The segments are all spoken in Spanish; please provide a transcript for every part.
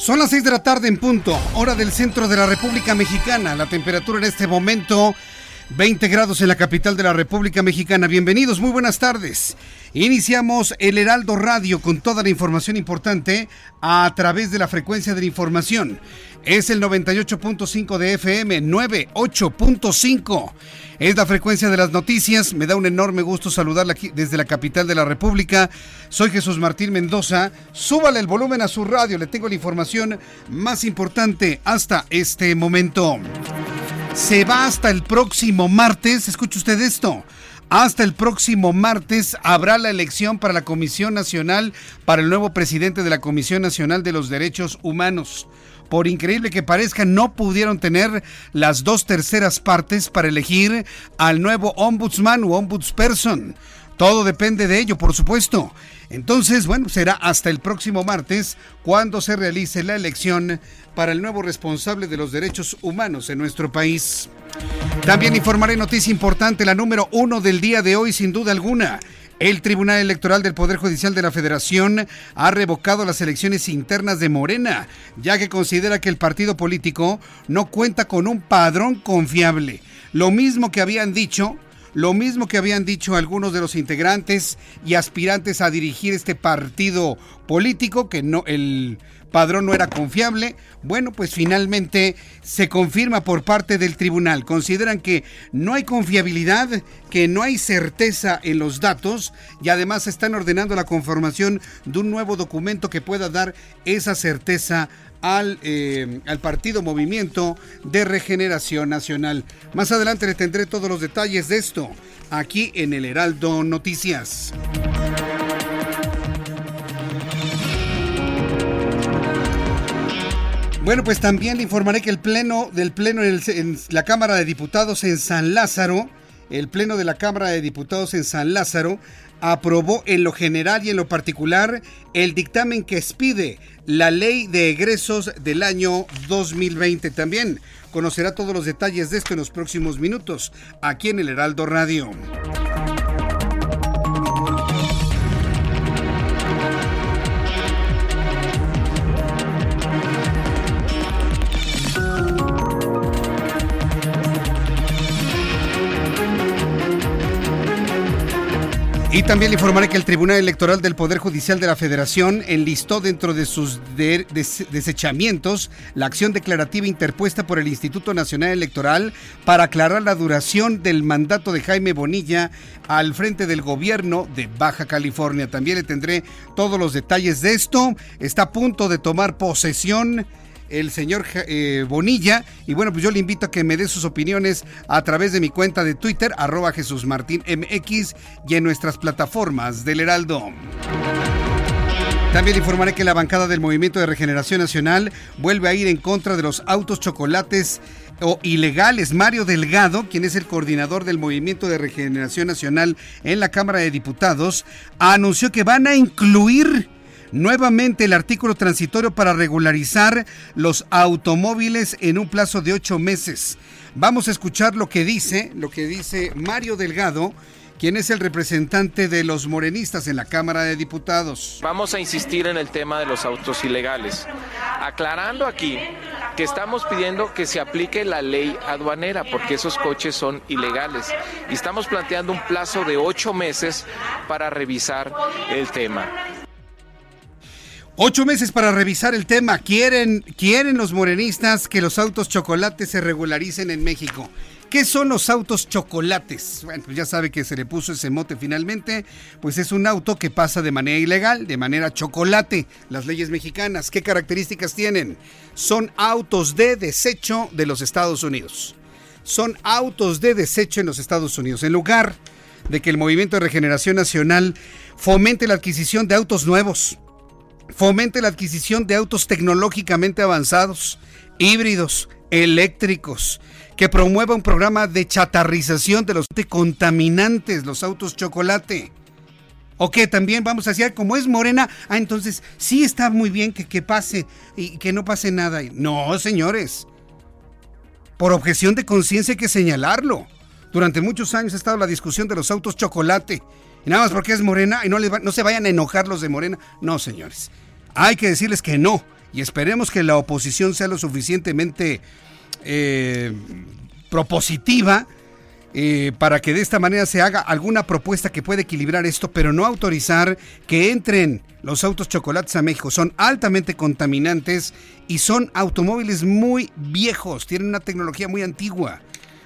Son las 6 de la tarde en punto, hora del centro de la República Mexicana. La temperatura en este momento, 20 grados en la capital de la República Mexicana. Bienvenidos, muy buenas tardes. Iniciamos el Heraldo Radio con toda la información importante a través de la frecuencia de la información. Es el 98.5 de FM, 98.5. Es la frecuencia de las noticias. Me da un enorme gusto saludarla aquí desde la capital de la República. Soy Jesús Martín Mendoza. Súbale el volumen a su radio. Le tengo la información más importante hasta este momento. Se va hasta el próximo martes. Escuche usted esto. Hasta el próximo martes habrá la elección para la Comisión Nacional, para el nuevo presidente de la Comisión Nacional de los Derechos Humanos. Por increíble que parezca, no pudieron tener las 2/3 partes para elegir al nuevo ombudsman u ombudsperson. Todo depende de ello, por supuesto. Entonces, bueno, será hasta el próximo martes cuando se realice la elección para el nuevo responsable de los derechos humanos en nuestro país. También informaré noticia importante, la número 1 del día de hoy, sin duda alguna. El Tribunal Electoral del Poder Judicial de la Federación ha revocado las elecciones internas de Morena, ya que considera que el partido político no cuenta con un padrón confiable. Lo mismo que habían dicho algunos de los integrantes y aspirantes a dirigir este partido político, que no, el padrón no era confiable. Bueno, pues finalmente se confirma por parte del tribunal. Consideran que no hay confiabilidad, que no hay certeza en los datos y además están ordenando la conformación de un nuevo documento que pueda dar esa certeza al partido Movimiento de Regeneración Nacional. Más adelante le tendré todos los detalles de esto aquí en el Heraldo Noticias. Bueno, pues también le informaré que el Pleno de la Cámara de Diputados en San Lázaro aprobó en lo general y en lo particular el dictamen que expide la Ley de Egresos del año 2020. También conocerá todos los detalles de esto en los próximos minutos aquí en el Heraldo Radio. Y también le informaré que el Tribunal Electoral del Poder Judicial de la Federación enlistó dentro de sus desechamientos la acción declarativa interpuesta por el Instituto Nacional Electoral para aclarar la duración del mandato de Jaime Bonilla al frente del gobierno de Baja California. También le tendré todos los detalles de esto. Está a punto de tomar posesión el señor Bonilla, y bueno, pues yo le invito a que me dé sus opiniones a través de mi cuenta de Twitter, @JesusMartinMX, y en nuestras plataformas del Heraldo. También le informaré que la bancada del Movimiento de Regeneración Nacional vuelve a ir en contra de los autos chocolates o ilegales. Mario Delgado, quien es el coordinador del Movimiento de Regeneración Nacional en la Cámara de Diputados, anunció que van a incluir nuevamente el artículo transitorio para regularizar los automóviles en un plazo de 8 meses. Vamos a escuchar lo que dice Mario Delgado, ¿Quién es el representante de los morenistas en la Cámara de Diputados? Vamos a insistir en el tema de los autos ilegales, aclarando aquí que estamos pidiendo que se aplique la ley aduanera, porque esos coches son ilegales. Y estamos planteando un plazo de 8 meses para revisar el tema. 8 meses para revisar el tema. Quieren los morenistas que los autos chocolates se regularicen en México. ¿Qué son los autos chocolates? Bueno, pues ya sabe que se le puso ese mote finalmente, pues es un auto que pasa de manera ilegal, de manera chocolate. Las leyes mexicanas, ¿qué características tienen? Son autos de desecho de los Estados Unidos. Son autos de desecho en los Estados Unidos. En lugar de que el Movimiento de Regeneración Nacional fomente la adquisición de autos nuevos, fomente la adquisición de autos tecnológicamente avanzados, híbridos, eléctricos, que promueva un programa de chatarrización de los contaminantes, los autos chocolate. O que también vamos a decir, como es Morena, entonces sí está muy bien que pase y que no pase nada. No, señores, por objeción de conciencia hay que señalarlo. Durante muchos años ha estado la discusión de los autos chocolate. Y nada más porque es Morena y no se vayan a enojar los de Morena. No, señores, hay que decirles que no. Y esperemos que la oposición sea lo suficientemente propositiva para que de esta manera se haga alguna propuesta que pueda equilibrar esto, pero no autorizar que entren los autos chocolates a México. Son altamente contaminantes y son automóviles muy viejos, tienen una tecnología muy antigua,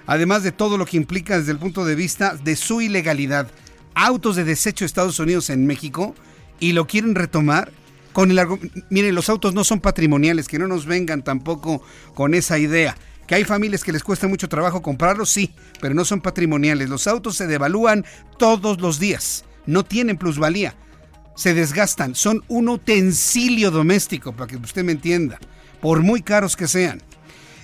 además de todo lo que implica desde el punto de vista de su ilegalidad. Autos de desecho de Estados Unidos en México, y lo quieren retomar con el argumento. Miren, los autos no son patrimoniales, que no nos vengan tampoco con esa idea. Que hay familias que les cuesta mucho trabajo comprarlos, sí, pero no son patrimoniales. Los autos se devalúan todos los días, no tienen plusvalía, se desgastan, son un utensilio doméstico, para que usted me entienda, por muy caros que sean.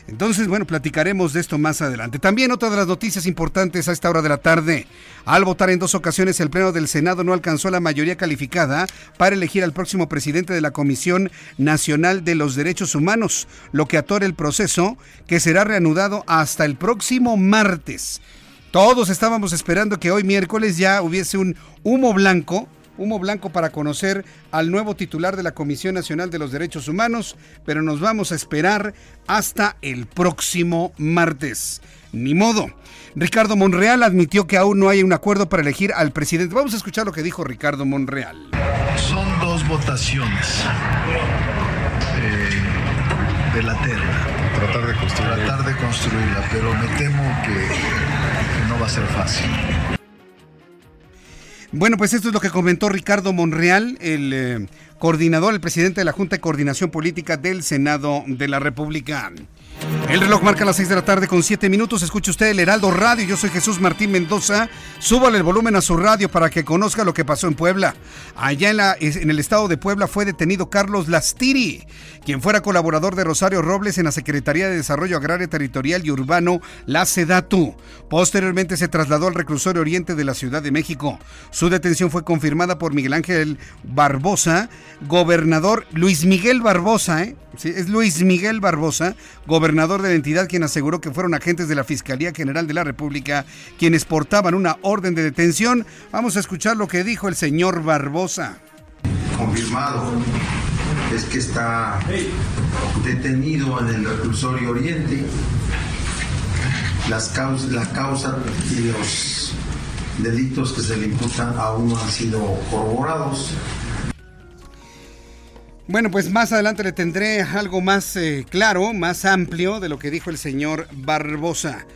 Entonces, bueno, platicaremos de esto más adelante. También otra de las noticias importantes a esta hora de la tarde. Al votar en 2 ocasiones, el Pleno del Senado no alcanzó la mayoría calificada para elegir al próximo presidente de la Comisión Nacional de los Derechos Humanos, lo que atora el proceso, que será reanudado hasta el próximo martes. Todos estábamos esperando que hoy miércoles ya hubiese un humo blanco para conocer al nuevo titular de la Comisión Nacional de los Derechos Humanos, pero nos vamos a esperar hasta el próximo martes. Ni modo. Ricardo Monreal admitió que aún no hay un acuerdo para elegir al presidente. Vamos a escuchar lo que dijo Ricardo Monreal. Son 2 votaciones de la terna. Tratar de construirla, pero me temo que no va a ser fácil. Bueno, pues esto es lo que comentó Ricardo Monreal, el coordinador, el presidente de la Junta de Coordinación Política del Senado de la República. El reloj marca las 6:07 p.m. Escuche usted el Heraldo Radio. Yo soy Jesús Martín Mendoza. Súbale el volumen a su radio para que conozca lo que pasó en Puebla. Allá en el estado de Puebla fue detenido Carlos Lastiri, quien fuera colaborador de Rosario Robles en la Secretaría de Desarrollo Agrario, Territorial y Urbano, la SEDATU. Posteriormente se trasladó al reclusorio oriente de la Ciudad de México. Su detención fue confirmada por Miguel Ángel Barbosa, gobernador. Luis Miguel Barbosa, sí, es Luis Miguel Barbosa, gobernador de la entidad, quien aseguró que fueron agentes de la Fiscalía General de la República quienes portaban una orden de detención. Vamos a escuchar lo que dijo el señor Barbosa. Confirmado es que está detenido en el reclusorio oriente. La causa y los delitos que se le imputan aún no han sido corroborados. Bueno, pues más adelante le tendré algo más claro, más amplio de lo que dijo el señor Barbosa.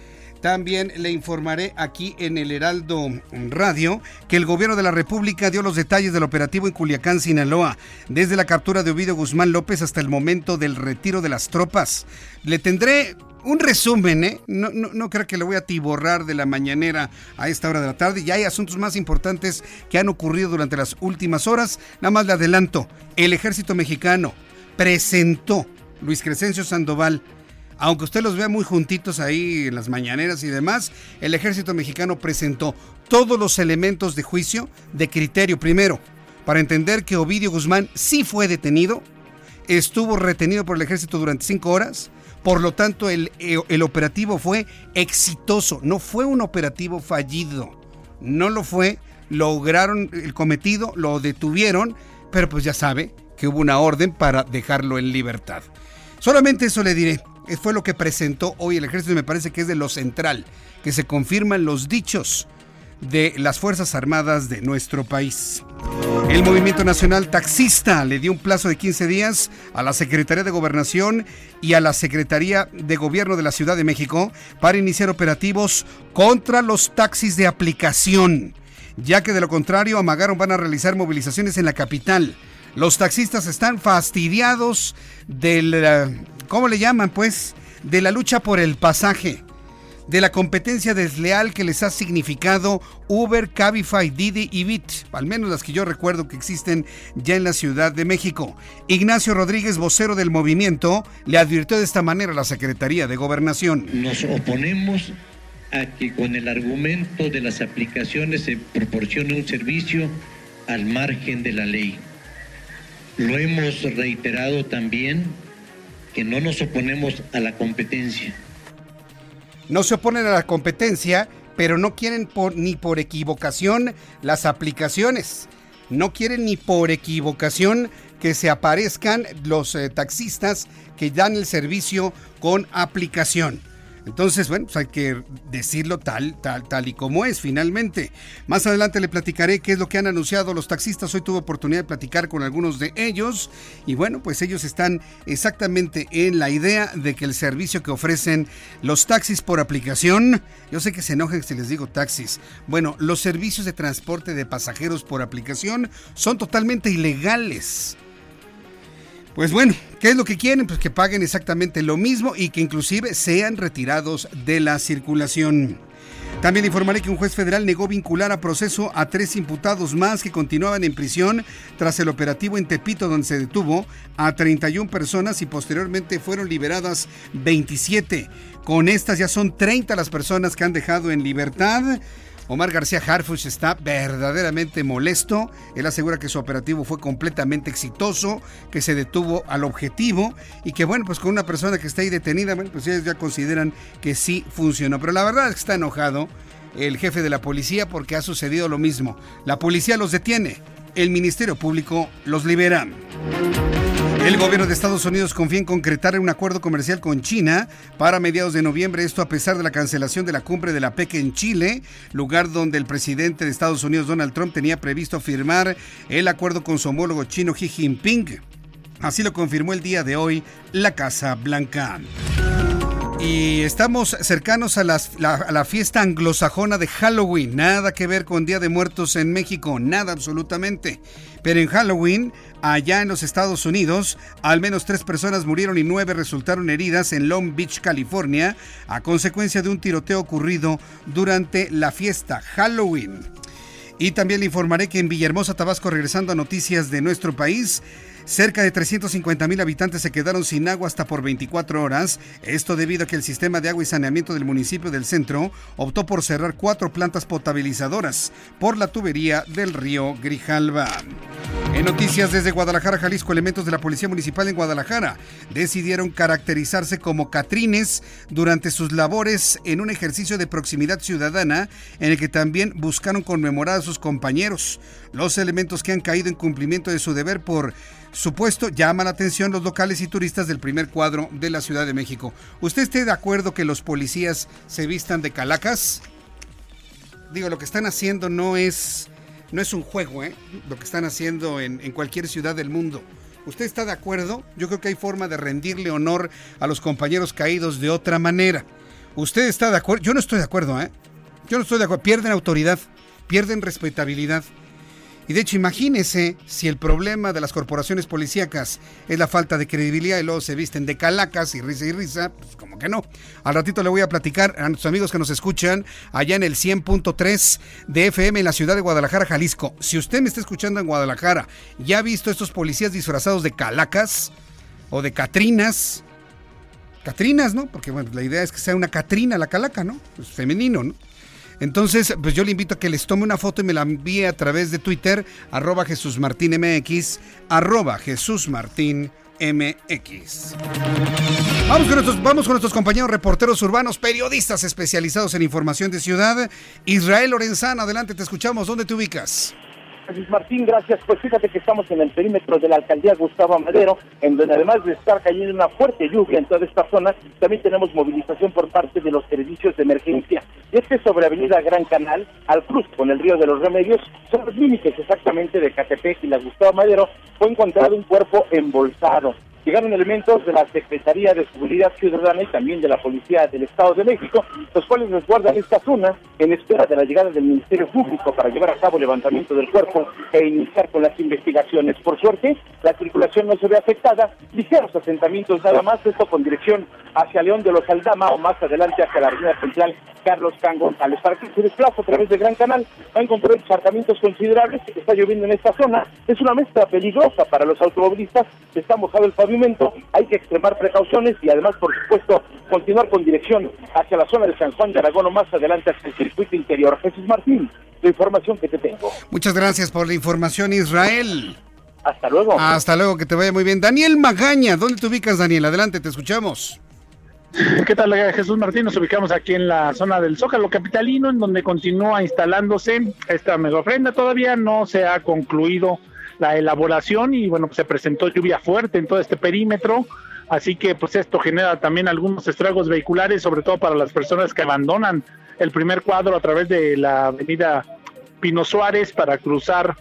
También le informaré aquí en el Heraldo Radio que el gobierno de la República dio los detalles del operativo en Culiacán, Sinaloa, desde la captura de Ovidio Guzmán López hasta el momento del retiro de las tropas. Le tendré un resumen, no creo que le voy a atiborrar de la mañanera a esta hora de la tarde. Ya hay asuntos más importantes que han ocurrido durante las últimas horas. Nada más le adelanto, el ejército mexicano presentó Luis Crescencio Sandoval. Aunque usted los vea muy juntitos ahí en las mañaneras y demás, el ejército mexicano presentó todos los elementos de juicio, de criterio primero, para entender que Ovidio Guzmán sí fue detenido, estuvo retenido por el ejército durante 5 horas. Por lo tanto, el operativo fue exitoso, no fue un operativo fallido. no lo fue, lograron el cometido, lo detuvieron, pero pues ya sabe que hubo una orden para dejarlo en libertad. Solamente eso le diré. Fue lo que presentó hoy el ejército y me parece que es de lo central, que se confirman los dichos de las Fuerzas Armadas de nuestro país. El Movimiento Nacional Taxista le dio un plazo de 15 días a la Secretaría de Gobernación y a la Secretaría de Gobierno de la Ciudad de México para iniciar operativos contra los taxis de aplicación, ya que de lo contrario amagaron van a realizar movilizaciones en la capital. Los taxistas están fastidiados del... ¿Cómo le llaman, pues? De la lucha por el pasaje, de la competencia desleal que les ha significado Uber, Cabify, Didi y Bit, al menos las que yo recuerdo que existen ya en la Ciudad de México. Ignacio Rodríguez, vocero del movimiento, le advirtió de esta manera a la Secretaría de Gobernación. Nos oponemos a que con el argumento de las aplicaciones se proporcione un servicio al margen de la ley. Lo hemos reiterado también que no nos oponemos a la competencia. No se oponen a la competencia, pero no quieren ni por equivocación las aplicaciones. No quieren ni por equivocación que se aparezcan los taxistas que dan el servicio con aplicación. Entonces, bueno, pues hay que decirlo tal y como es, finalmente. Más adelante le platicaré qué es lo que han anunciado los taxistas. Hoy tuve oportunidad de platicar con algunos de ellos. Y bueno, pues ellos están exactamente en la idea de que el servicio que ofrecen los taxis por aplicación... Yo sé que se enojan si les digo taxis. Bueno, los servicios de transporte de pasajeros por aplicación son totalmente ilegales. Pues bueno, ¿qué es lo que quieren? Pues que paguen exactamente lo mismo y que inclusive sean retirados de la circulación. También informaré que un juez federal negó vincular a proceso a 3 imputados más que continuaban en prisión tras el operativo en Tepito, donde se detuvo a 31 personas y posteriormente fueron liberadas 27. Con estas ya son 30 las personas que han dejado en libertad. Omar García Harfuch está verdaderamente molesto. Él asegura que su operativo fue completamente exitoso, que se detuvo al objetivo y que, bueno, pues con una persona que está ahí detenida, bueno, pues ellos ya consideran que sí funcionó. Pero la verdad es que está enojado el jefe de la policía porque ha sucedido lo mismo. La policía los detiene, el Ministerio Público los libera. El gobierno de Estados Unidos confía en concretar un acuerdo comercial con China para mediados de noviembre, esto a pesar de la cancelación de la cumbre de la APEC en Chile, lugar donde el presidente de Estados Unidos, Donald Trump, tenía previsto firmar el acuerdo con su homólogo chino Xi Jinping. Así lo confirmó el día de hoy la Casa Blanca. Y estamos cercanos a la fiesta anglosajona de Halloween. Nada que ver con Día de Muertos en México, nada absolutamente. Pero en Halloween, allá en los Estados Unidos, al menos 3 personas murieron y 9 resultaron heridas en Long Beach, California, a consecuencia de un tiroteo ocurrido durante la fiesta Halloween. Y también le informaré que en Villahermosa, Tabasco, regresando a noticias de nuestro país, cerca de 350,000 habitantes se quedaron sin agua hasta por 24 horas. Esto debido a que el sistema de agua y saneamiento del municipio del centro optó por cerrar 4 plantas potabilizadoras por la tubería del río Grijalva. En noticias desde Guadalajara, Jalisco, elementos de la Policía Municipal en Guadalajara decidieron caracterizarse como catrines durante sus labores en un ejercicio de proximidad ciudadana en el que también buscaron conmemorar a sus compañeros. Los elementos que han caído en cumplimiento de su deber por supuesto llaman la atención los locales y turistas del primer cuadro de la Ciudad de México. ¿Usted está de acuerdo que los policías se vistan de calacas? Digo, lo que están haciendo no es un juego, ¿eh? Lo que están haciendo en cualquier ciudad del mundo. ¿Usted está de acuerdo? Yo creo que hay forma de rendirle honor a los compañeros caídos de otra manera. ¿Usted está de acuerdo? Yo no estoy de acuerdo, ¿eh? Yo no estoy de acuerdo. Pierden autoridad, pierden respetabilidad. Y de hecho, imagínese si el problema de las corporaciones policíacas es la falta de credibilidad y luego se visten de calacas y risa, pues como que no. Al ratito le voy a platicar a nuestros amigos que nos escuchan allá en el 100.3 de FM en la ciudad de Guadalajara, Jalisco. Si usted me está escuchando en Guadalajara y ha visto estos policías disfrazados de calacas o de catrinas, ¿no? Porque bueno, la idea es que sea una catrina la calaca, ¿no? Pues femenino, ¿no? Entonces, pues yo le invito a que les tome una foto y me la envíe a través de Twitter, @JesusMartinMX, @JesusMartinMX. MX. Vamos con nuestros compañeros reporteros urbanos, periodistas especializados en información de ciudad. Israel Lorenzán, adelante, te escuchamos. ¿Dónde te ubicas? Luis Martín, gracias. Pues fíjate que estamos en el perímetro de la alcaldía Gustavo Madero, en donde además de estar cayendo una fuerte lluvia en toda esta zona, también tenemos movilización por parte de los servicios de emergencia. Y es que sobre avenida Gran Canal, al cruce con el río de los Remedios, son los límites exactamente de Catepec y la Gustavo Madero, fue encontrado un cuerpo embolsado. Llegaron elementos de la Secretaría de Seguridad Ciudadana y también de la Policía del Estado de México, los cuales resguardan esta zona en espera de la llegada del Ministerio Público para llevar a cabo el levantamiento del cuerpo e iniciar con las investigaciones. Por suerte, la circulación no se ve afectada, ligeros asentamientos nada más, esto con dirección hacia León de los Aldama o más adelante hacia la avenida central Carlos Can González. Para que se desplaza a través de Gran Canal, va a encontrar encharcamientos considerables. Está lloviendo en esta zona, es una mezcla peligrosa para los automovilistas, está mojado el pavimento, hay que extremar precauciones y además, por supuesto, continuar con dirección hacia la zona de San Juan de Aragón o más adelante hacia el circuito interior. Jesús Martín, la información que te tengo. Muchas gracias por la información, Israel. Hasta luego. Hasta luego, que te vaya muy bien. Daniel Magaña, ¿dónde te ubicas, Daniel? Adelante, te escuchamos. ¿Qué tal, Jesús Martín? Nos ubicamos aquí en la zona del Zócalo Capitalino, en donde continúa instalándose esta mega ofrenda. Todavía no se ha concluido la elaboración y, bueno, pues se presentó lluvia fuerte en todo este perímetro. Así que, pues, esto genera también algunos estragos vehiculares, sobre todo para las personas que abandonan el primer cuadro a través de la avenida Pino Suárez para cruzar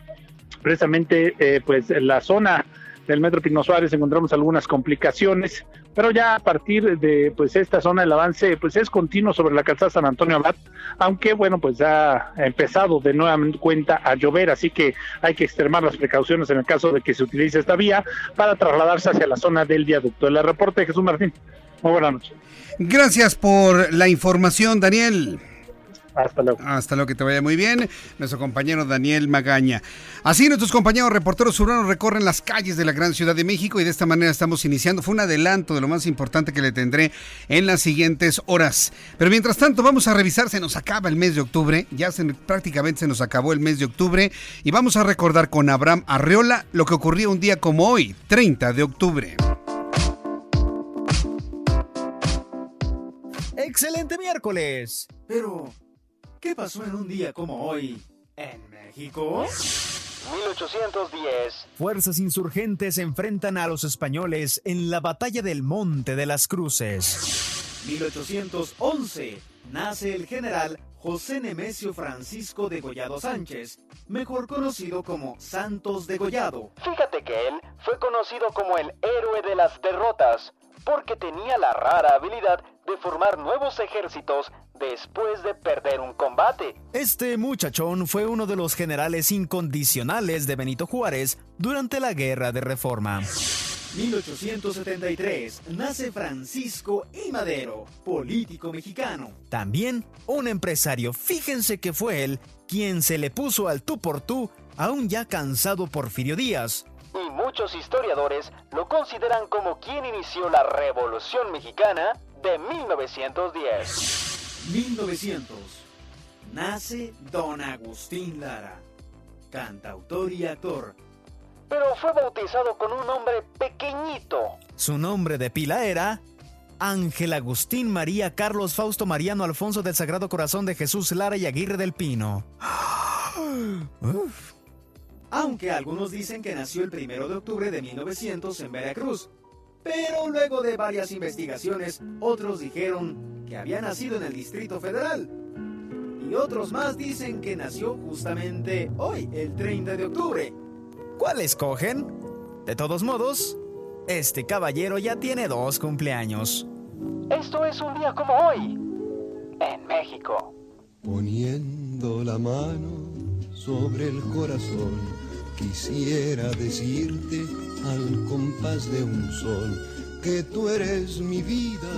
precisamente, pues, la zona del metro Pino Suárez. Encontramos algunas complicaciones, pero ya a partir de, pues, esta zona el avance, pues, es continuo sobre la calzada San Antonio Abad, aunque, bueno, pues ha empezado de nueva cuenta a llover, así que hay que extremar las precauciones en el caso de que se utilice esta vía para trasladarse hacia la zona del viaducto. El reporte de Jesús Martín. Muy buenas noches. Gracias por la información, Daniel. Hasta luego. Hasta luego, que te vaya muy bien. Nuestro compañero Daniel Magaña. Así nuestros compañeros reporteros urbanos recorren las calles de la gran Ciudad de México y de esta manera estamos iniciando. Fue un adelanto de lo más importante que le tendré en las siguientes horas. Pero mientras tanto vamos a revisar, se nos acaba el mes de octubre, prácticamente se nos acabó el mes de octubre y vamos a recordar con Abraham Arreola lo que ocurría un día como hoy, 30 de octubre. ¡Excelente miércoles! Pero... ¿qué pasó en un día como hoy en México? 1810. Fuerzas insurgentes enfrentan a los españoles en la Batalla del Monte de las Cruces. 1811. Nace el general José Nemesio Francisco Degollado Sánchez, mejor conocido como Santos Degollado. Fíjate que él fue conocido como el héroe de las derrotas, porque tenía la rara habilidad de formar nuevos ejércitos después de perder un combate. Este muchachón fue uno de los generales incondicionales de Benito Juárez durante la Guerra de Reforma. 1873, nace Francisco I. Madero, político mexicano. También un empresario, fíjense que fue él quien se le puso al tú por tú a un ya cansado Porfirio Díaz. Y muchos historiadores lo consideran como quien inició la Revolución Mexicana de 1910. 1900. Nace don Agustín Lara, cantautor y actor. Pero fue bautizado con un nombre pequeñito. Su nombre de pila era Ángel Agustín María Carlos Fausto Mariano Alfonso del Sagrado Corazón de Jesús Lara y Aguirre del Pino. Uf. Aunque algunos dicen que nació el 1 de octubre de 1900 en Veracruz. Pero luego de varias investigaciones, otros dijeron que había nacido en el Distrito Federal. Y otros más dicen que nació justamente hoy, el 30 de octubre. ¿Cuál escogen? De todos modos, este caballero ya tiene 2 cumpleaños. Esto es un día como hoy, en México. Poniendo la mano sobre el corazón, quisiera decirte al compás de un sol que tú eres mi vida,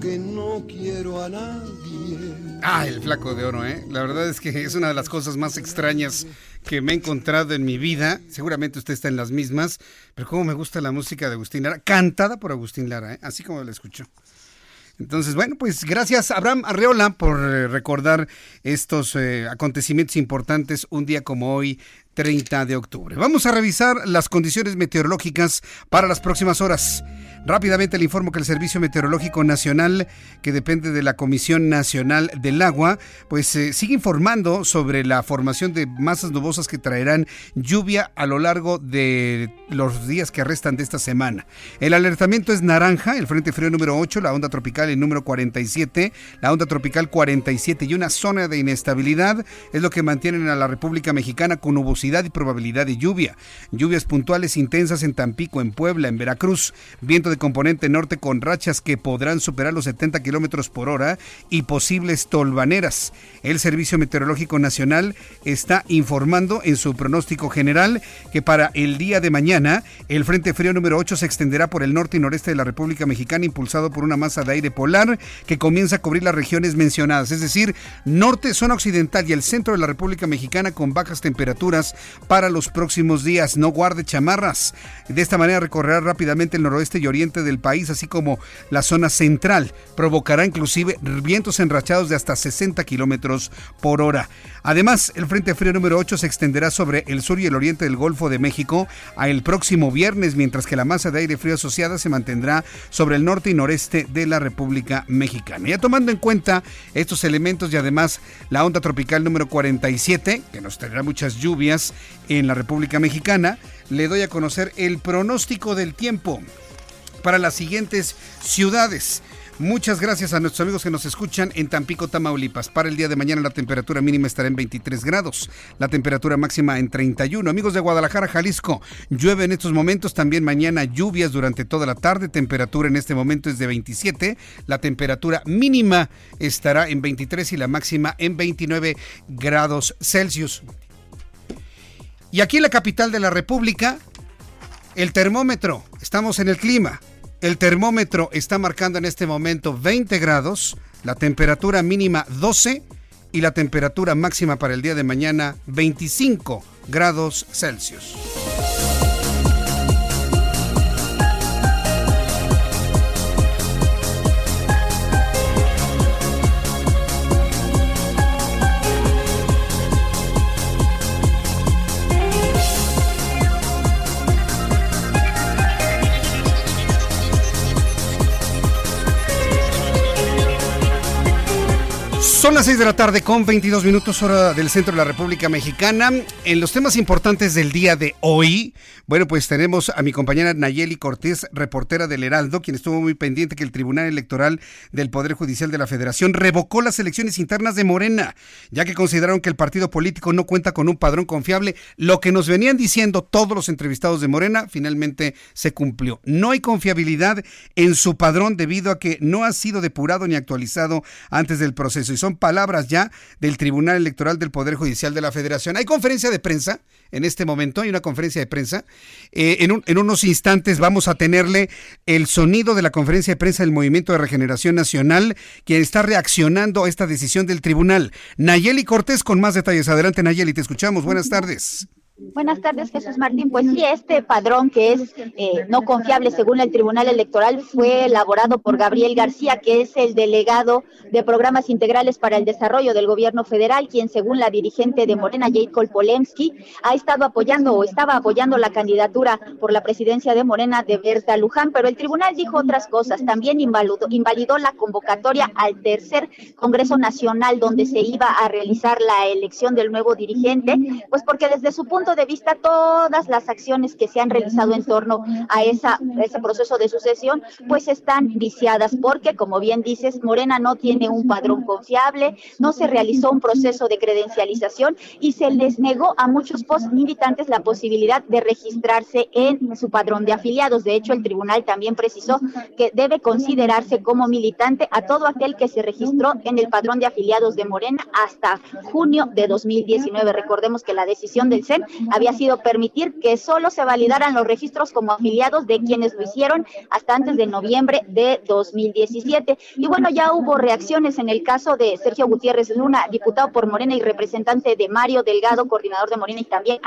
que no quiero a nadie. Ah, el Flaco de Oro, la verdad es que es una de las cosas más extrañas que me he encontrado en mi vida. Seguramente usted está en las mismas, pero cómo me gusta la música de Agustín Lara, cantada por Agustín Lara, así como la escucho. Entonces, bueno, pues gracias Abraham Arreola por recordar estos acontecimientos importantes un día como hoy, 30 de octubre. Vamos a revisar las condiciones meteorológicas para las próximas horas. Rápidamente le informo que el Servicio Meteorológico Nacional, que depende de la Comisión Nacional del Agua, pues sigue informando sobre la formación de masas nubosas que traerán lluvia a lo largo de los días que restan de esta semana. El alertamiento es naranja, el frente frío número 8, la onda tropical el número 47, la onda tropical 47 y una zona de inestabilidad es lo que mantienen a la República Mexicana con nubosidad y probabilidad de lluvia. Lluvias puntuales intensas en Tampico, en Puebla, en Veracruz. Viento de componente norte con rachas que podrán superar los 70 kilómetros por hora y posibles tolvaneras. El Servicio Meteorológico Nacional está informando en su pronóstico general que para el día de mañana el frente frío número 8 se extenderá por el norte y noreste de la República Mexicana, impulsado por una masa de aire polar que comienza a cubrir las regiones mencionadas, es decir, norte, zona occidental y el centro de la República Mexicana, con bajas temperaturas para los próximos días. No guarde chamarras. De esta manera recorrerá rápidamente el noroeste y oriente del país, así como la zona central. Provocará inclusive vientos enrachados de hasta 60 kilómetros por hora. Además, el frente frío número 8 se extenderá sobre el sur y el oriente del Golfo de México a el próximo viernes, mientras que la masa de aire frío asociada se mantendrá sobre el norte y noreste de la República Mexicana. Ya tomando en cuenta estos elementos y además la onda tropical número 47, que nos traerá muchas lluvias en la República Mexicana, le doy a conocer el pronóstico del tiempo para las siguientes ciudades. Muchas gracias a nuestros amigos que nos escuchan en Tampico, Tamaulipas. Para el día de mañana la temperatura mínima estará en 23 grados, la temperatura máxima en 31. Amigos de Guadalajara, Jalisco, llueve en estos momentos, también mañana lluvias durante toda la tarde, temperatura en este momento es de 27, la temperatura mínima estará en 23 y la máxima en 29 grados Celsius. Y aquí en la capital de la República, el termómetro, estamos en el clima, el termómetro está marcando en este momento 20 grados, la temperatura mínima 12 y la temperatura máxima para el día de mañana 25 grados Celsius. Son las 6 de la tarde con 22 minutos, hora del centro de la República Mexicana. En los temas importantes del día de hoy, bueno, pues tenemos a mi compañera Nayeli Cortés, reportera del Heraldo, quien estuvo muy pendiente que el Tribunal Electoral del Poder Judicial de la Federación revocó las elecciones internas de Morena, ya que consideraron que el partido político no cuenta con un padrón confiable. Lo que nos venían diciendo todos los entrevistados de Morena finalmente se cumplió. No hay confiabilidad en su padrón debido a que no ha sido depurado ni actualizado antes del proceso. Y son palabras ya del Tribunal Electoral del Poder Judicial de la Federación. Hay conferencia de prensa en este momento, hay una conferencia de prensa. En unos instantes vamos a tenerle el sonido de la conferencia de prensa del Movimiento de Regeneración Nacional, quien está reaccionando a esta decisión del tribunal. Nayeli Cortés con más detalles. Adelante, Nayeli, te escuchamos. Buenas tardes. Buenas tardes, Jesús Martín. Pues sí, este padrón que es no confiable según el Tribunal Electoral fue elaborado por Gabriel García, que es el delegado de Programas Integrales para el Desarrollo del Gobierno Federal, quien según la dirigente de Morena, Jacob Polemski, ha estado apoyando o estaba apoyando la candidatura por la presidencia de Morena de Berta Luján, pero el tribunal dijo otras cosas. También invalidó la convocatoria al tercer Congreso Nacional donde se iba a realizar la elección del nuevo dirigente, pues porque desde su punto de vista todas las acciones que se han realizado en torno a ese proceso de sucesión pues están viciadas porque, como bien dices, Morena no tiene un padrón confiable, no se realizó un proceso de credencialización y se les negó a muchos militantes la posibilidad de registrarse en su padrón de afiliados. De hecho, el tribunal también precisó que debe considerarse como militante a todo aquel que se registró en el padrón de afiliados de Morena hasta junio de 2019. Recordemos que la decisión del CEN había sido permitir que solo se validaran los registros como afiliados de quienes lo hicieron hasta antes de noviembre de 2017. Y bueno, ya hubo reacciones en el caso de Sergio Gutiérrez Luna, diputado por Morena y representante de Mario Delgado, coordinador de Morena y también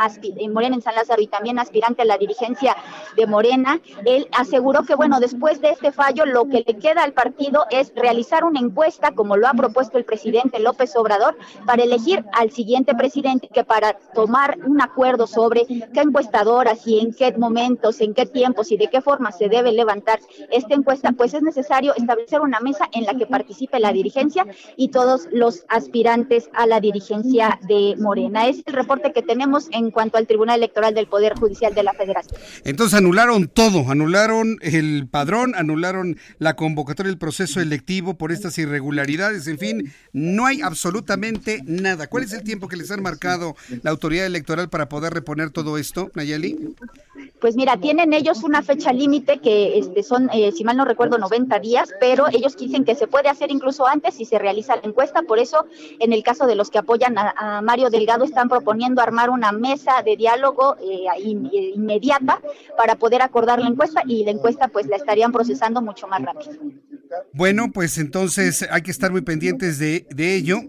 Morena en San Lázaro y también aspirante a la dirigencia de Morena. Él aseguró que, bueno, después de este fallo, lo que le queda al partido es realizar una encuesta, como lo ha propuesto el presidente López Obrador, para elegir al siguiente presidente, que para tomar un acuerdo sobre qué encuestadoras y en qué momentos, en qué tiempos y de qué forma se debe levantar esta encuesta, pues es necesario establecer una mesa en la que participe la dirigencia y todos los aspirantes a la dirigencia de Morena. Es el reporte que tenemos en cuanto al Tribunal Electoral del Poder Judicial de la Federación. Entonces anularon todo, anularon el padrón, anularon la convocatoria del proceso electivo por estas irregularidades, en fin, no hay absolutamente nada. ¿Cuál es el tiempo que les han marcado la autoridad electoral para poder reponer todo esto, Nayeli? Pues mira, tienen ellos una fecha límite que son, si mal no recuerdo, 90 días, pero ellos dicen que se puede hacer incluso antes si se realiza la encuesta. Por eso, en el caso de los que apoyan a Mario Delgado, están proponiendo armar una mesa de diálogo inmediata para poder acordar la encuesta, y la encuesta pues la estarían procesando mucho más rápido. Bueno, pues entonces hay que estar muy pendientes de ello,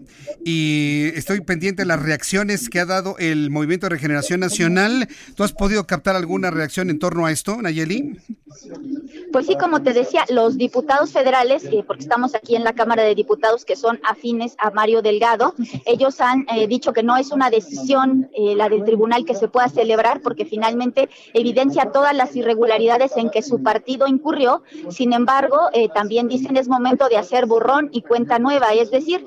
y estoy pendiente de las reacciones que ha dado el Movimiento de Regeneración Nacional. ¿Tú has podido captar alguna reacción en torno a esto, Nayeli? Pues sí, como te decía, los diputados federales, porque estamos aquí en la Cámara de Diputados, que son afines a Mario Delgado, ellos han dicho que no es una decisión la del tribunal que se pueda celebrar, porque finalmente evidencia todas las irregularidades en que su partido incurrió. Sin embargo, también dicen es momento de hacer borrón y cuenta nueva, es decir,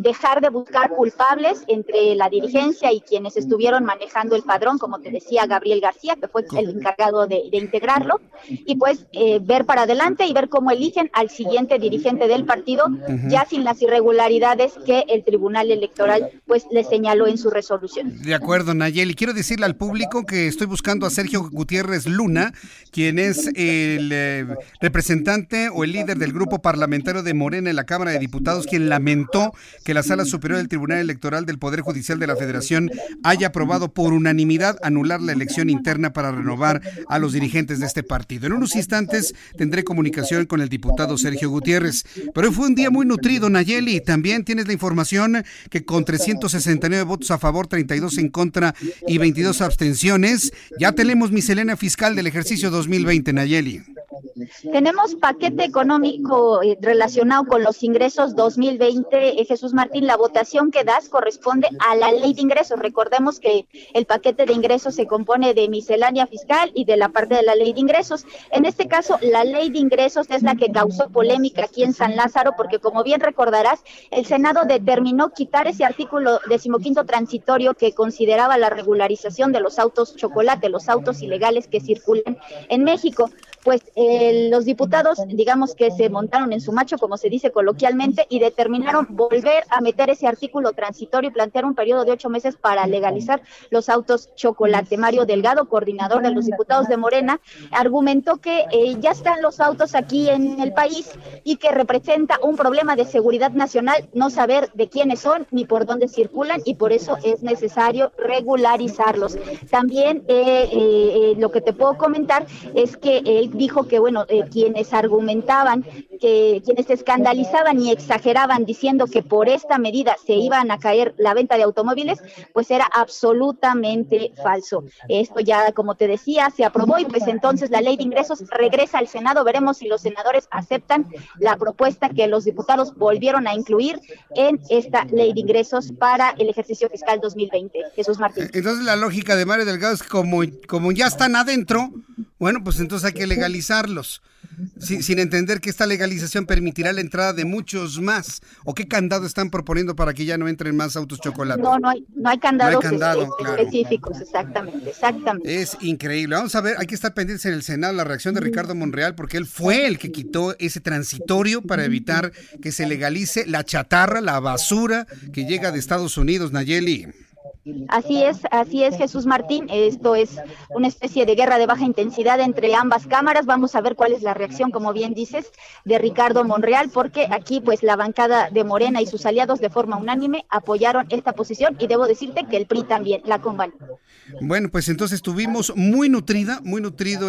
dejar de buscar culpables entre la dirigencia y quienes estuvieron manejando el padrón, como te decía, Gabriel García, que fue el encargado de integrarlo, y pues ver para adelante y ver cómo eligen al siguiente dirigente del partido, ya sin las irregularidades que el Tribunal Electoral pues le señaló en su resolución. De acuerdo, Nayeli. Quiero decirle al público que estoy buscando a Sergio Gutiérrez Luna, quien es el representante o el líder del grupo parlamentario de Morena en la Cámara de Diputados, quien lamentó que la Sala Superior del Tribunal Electoral del Poder Judicial de la Federación haya aprobado por unanimidad anular la elección interna para renovar a los dirigentes de este partido. En unos instantes tendré comunicación con el diputado Sergio Gutiérrez. Pero hoy fue un día muy nutrido, Nayeli. También tienes la información que con 369 votos a favor, 32 en contra y 22 abstenciones, ya tenemos miscelánea fiscal del ejercicio 2020, Nayeli. Tenemos paquete económico relacionado con los ingresos 2020. Jesús Martín, la votación que das corresponde a la ley de ingresos. Recordemos que el paquete de ingresos se compone de miscelánea fiscal y de la parte de la ley de ingresos. En este caso, la ley de ingresos es la que causó polémica aquí en San Lázaro, porque como bien recordarás, el Senado determinó quitar ese artículo 15º transitorio que consideraba la regularización de los autos chocolate, los autos ilegales que circulan en México. Pues los diputados, digamos que se montaron en su macho, como se dice coloquialmente, y determinaron volver a meter ese artículo transitorio y plantear un periodo de 8 meses para legalizar los autos chocolate. Mario Delgado, coordinador de los diputados de Morena, argumentó que ya están los autos aquí en el país y que representa un problema de seguridad nacional no saber de quiénes son ni por dónde circulan, y por eso es necesario regularizarlos. También lo que te puedo comentar es que el dijo que, bueno, quienes argumentaban, que quienes se escandalizaban y exageraban diciendo que por esta medida se iban a caer la venta de automóviles, pues era absolutamente falso. Esto ya, como te decía, se aprobó, y pues entonces la ley de ingresos regresa al Senado. Veremos si los senadores aceptan la propuesta que los diputados volvieron a incluir en esta ley de ingresos para el ejercicio fiscal 2020. Jesús Martín. Entonces la lógica de Mario Delgado es como ya están adentro, bueno, pues entonces hay que legalizarlos, sin entender que esta legalización permitirá la entrada de muchos más. ¿O qué candado están proponiendo para que ya no entren más autos chocolate? No hay candados específicos, claro. Exactamente. Es increíble. Vamos a ver, hay que estar pendientes en el Senado la reacción de Ricardo Monreal, porque él fue el que quitó ese transitorio para evitar que se legalice la chatarra, la basura que llega de Estados Unidos, Nayeli. Así es, Jesús Martín. Esto es una especie de guerra de baja intensidad entre ambas cámaras. Vamos a ver cuál es la reacción, como bien dices, de Ricardo Monreal, porque aquí pues la bancada de Morena y sus aliados de forma unánime apoyaron esta posición y debo decirte que el PRI también la convalidó. Bueno, pues entonces tuvimos muy nutrido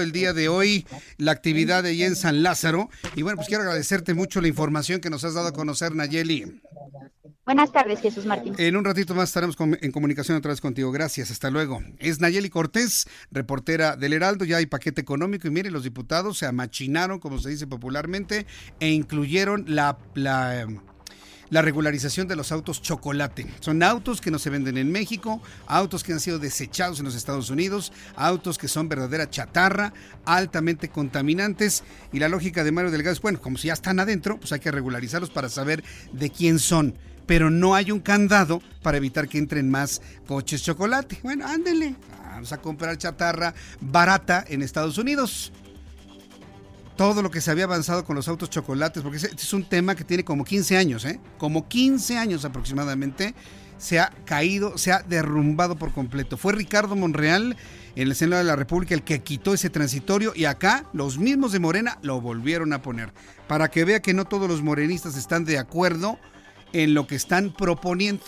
el día de hoy la actividad allí en San Lázaro. Y bueno, pues quiero agradecerte mucho la información que nos has dado a conocer, Nayeli. Buenas tardes, Jesús Martín. En un ratito más estaremos en comunicación otra vez contigo. Gracias, hasta luego. Es Nayeli Cortés, reportera del Heraldo. Ya hay paquete económico y mire, los diputados se amachinaron, como se dice popularmente, e incluyeron la regularización de los autos chocolate. Son autos que no se venden en México, autos que han sido desechados en los Estados Unidos, autos que son verdadera chatarra, altamente contaminantes, y la lógica de Mario Delgado es, bueno, como si ya están adentro, pues hay que regularizarlos para saber de quién son, pero no hay un candado para evitar que entren más coches chocolate. Bueno, ándele, vamos a comprar chatarra barata en Estados Unidos. Todo lo que se había avanzado con los autos chocolates, porque este es un tema que tiene como 15 años, como 15 años aproximadamente, se ha caído, se ha derrumbado por completo. Fue Ricardo Monreal en el Senado de la República el que quitó ese transitorio y acá los mismos de Morena lo volvieron a poner, para que vea que no todos los morenistas están de acuerdo en lo que están proponiendo.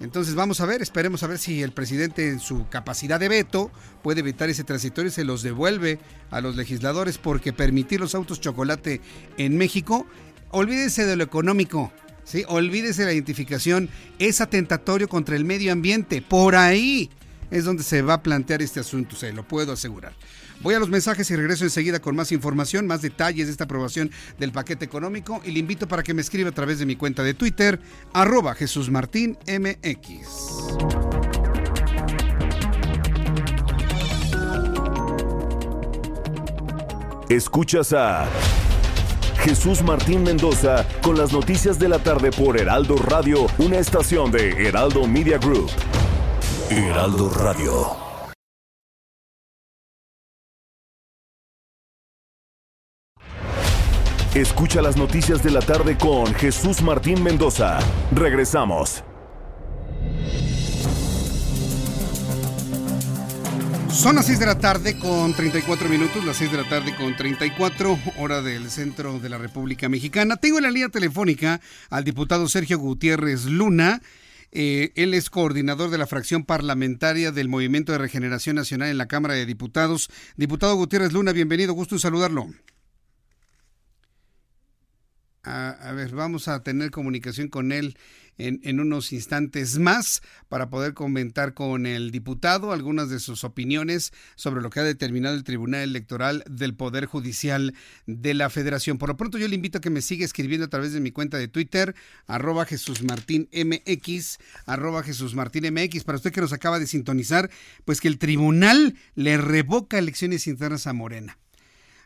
Entonces vamos a ver, esperemos a ver si el presidente en su capacidad de veto puede evitar ese transitorio y se los devuelve a los legisladores, porque permitir los autos chocolate en México, olvídese de lo económico, ¿sí? Olvídese de la identificación, es atentatorio contra el medio ambiente. Por ahí es donde se va a plantear este asunto, se lo puedo asegurar. Voy a los mensajes y regreso enseguida con más información, más detalles de esta aprobación del paquete económico, y le invito para que me escriba a través de mi cuenta de Twitter, @JesusMartinMX. Escuchas a Jesús Martín Mendoza con las noticias de la tarde por Heraldo Radio, una estación de Heraldo Media Group. Heraldo Radio. Escucha las noticias de la tarde con Jesús Martín Mendoza. Regresamos. Son las 6 de la tarde con 34 minutos, las 6 de la tarde con 34, hora del centro de la República Mexicana. Tengo en la línea telefónica al diputado Sergio Gutiérrez Luna. Él es coordinador de la fracción parlamentaria del Movimiento de Regeneración Nacional en la Cámara de Diputados. Diputado Gutiérrez Luna, bienvenido, gusto en saludarlo. A ver, vamos a tener comunicación con él en unos instantes más para poder comentar con el diputado algunas de sus opiniones sobre lo que ha determinado el Tribunal Electoral del Poder Judicial de la Federación. Por lo pronto yo le invito a que me siga escribiendo a través de mi cuenta de Twitter, @JesusMartinMX, @JesusMartinMX. Para usted que nos acaba de sintonizar, pues que el tribunal le revoca elecciones internas a Morena.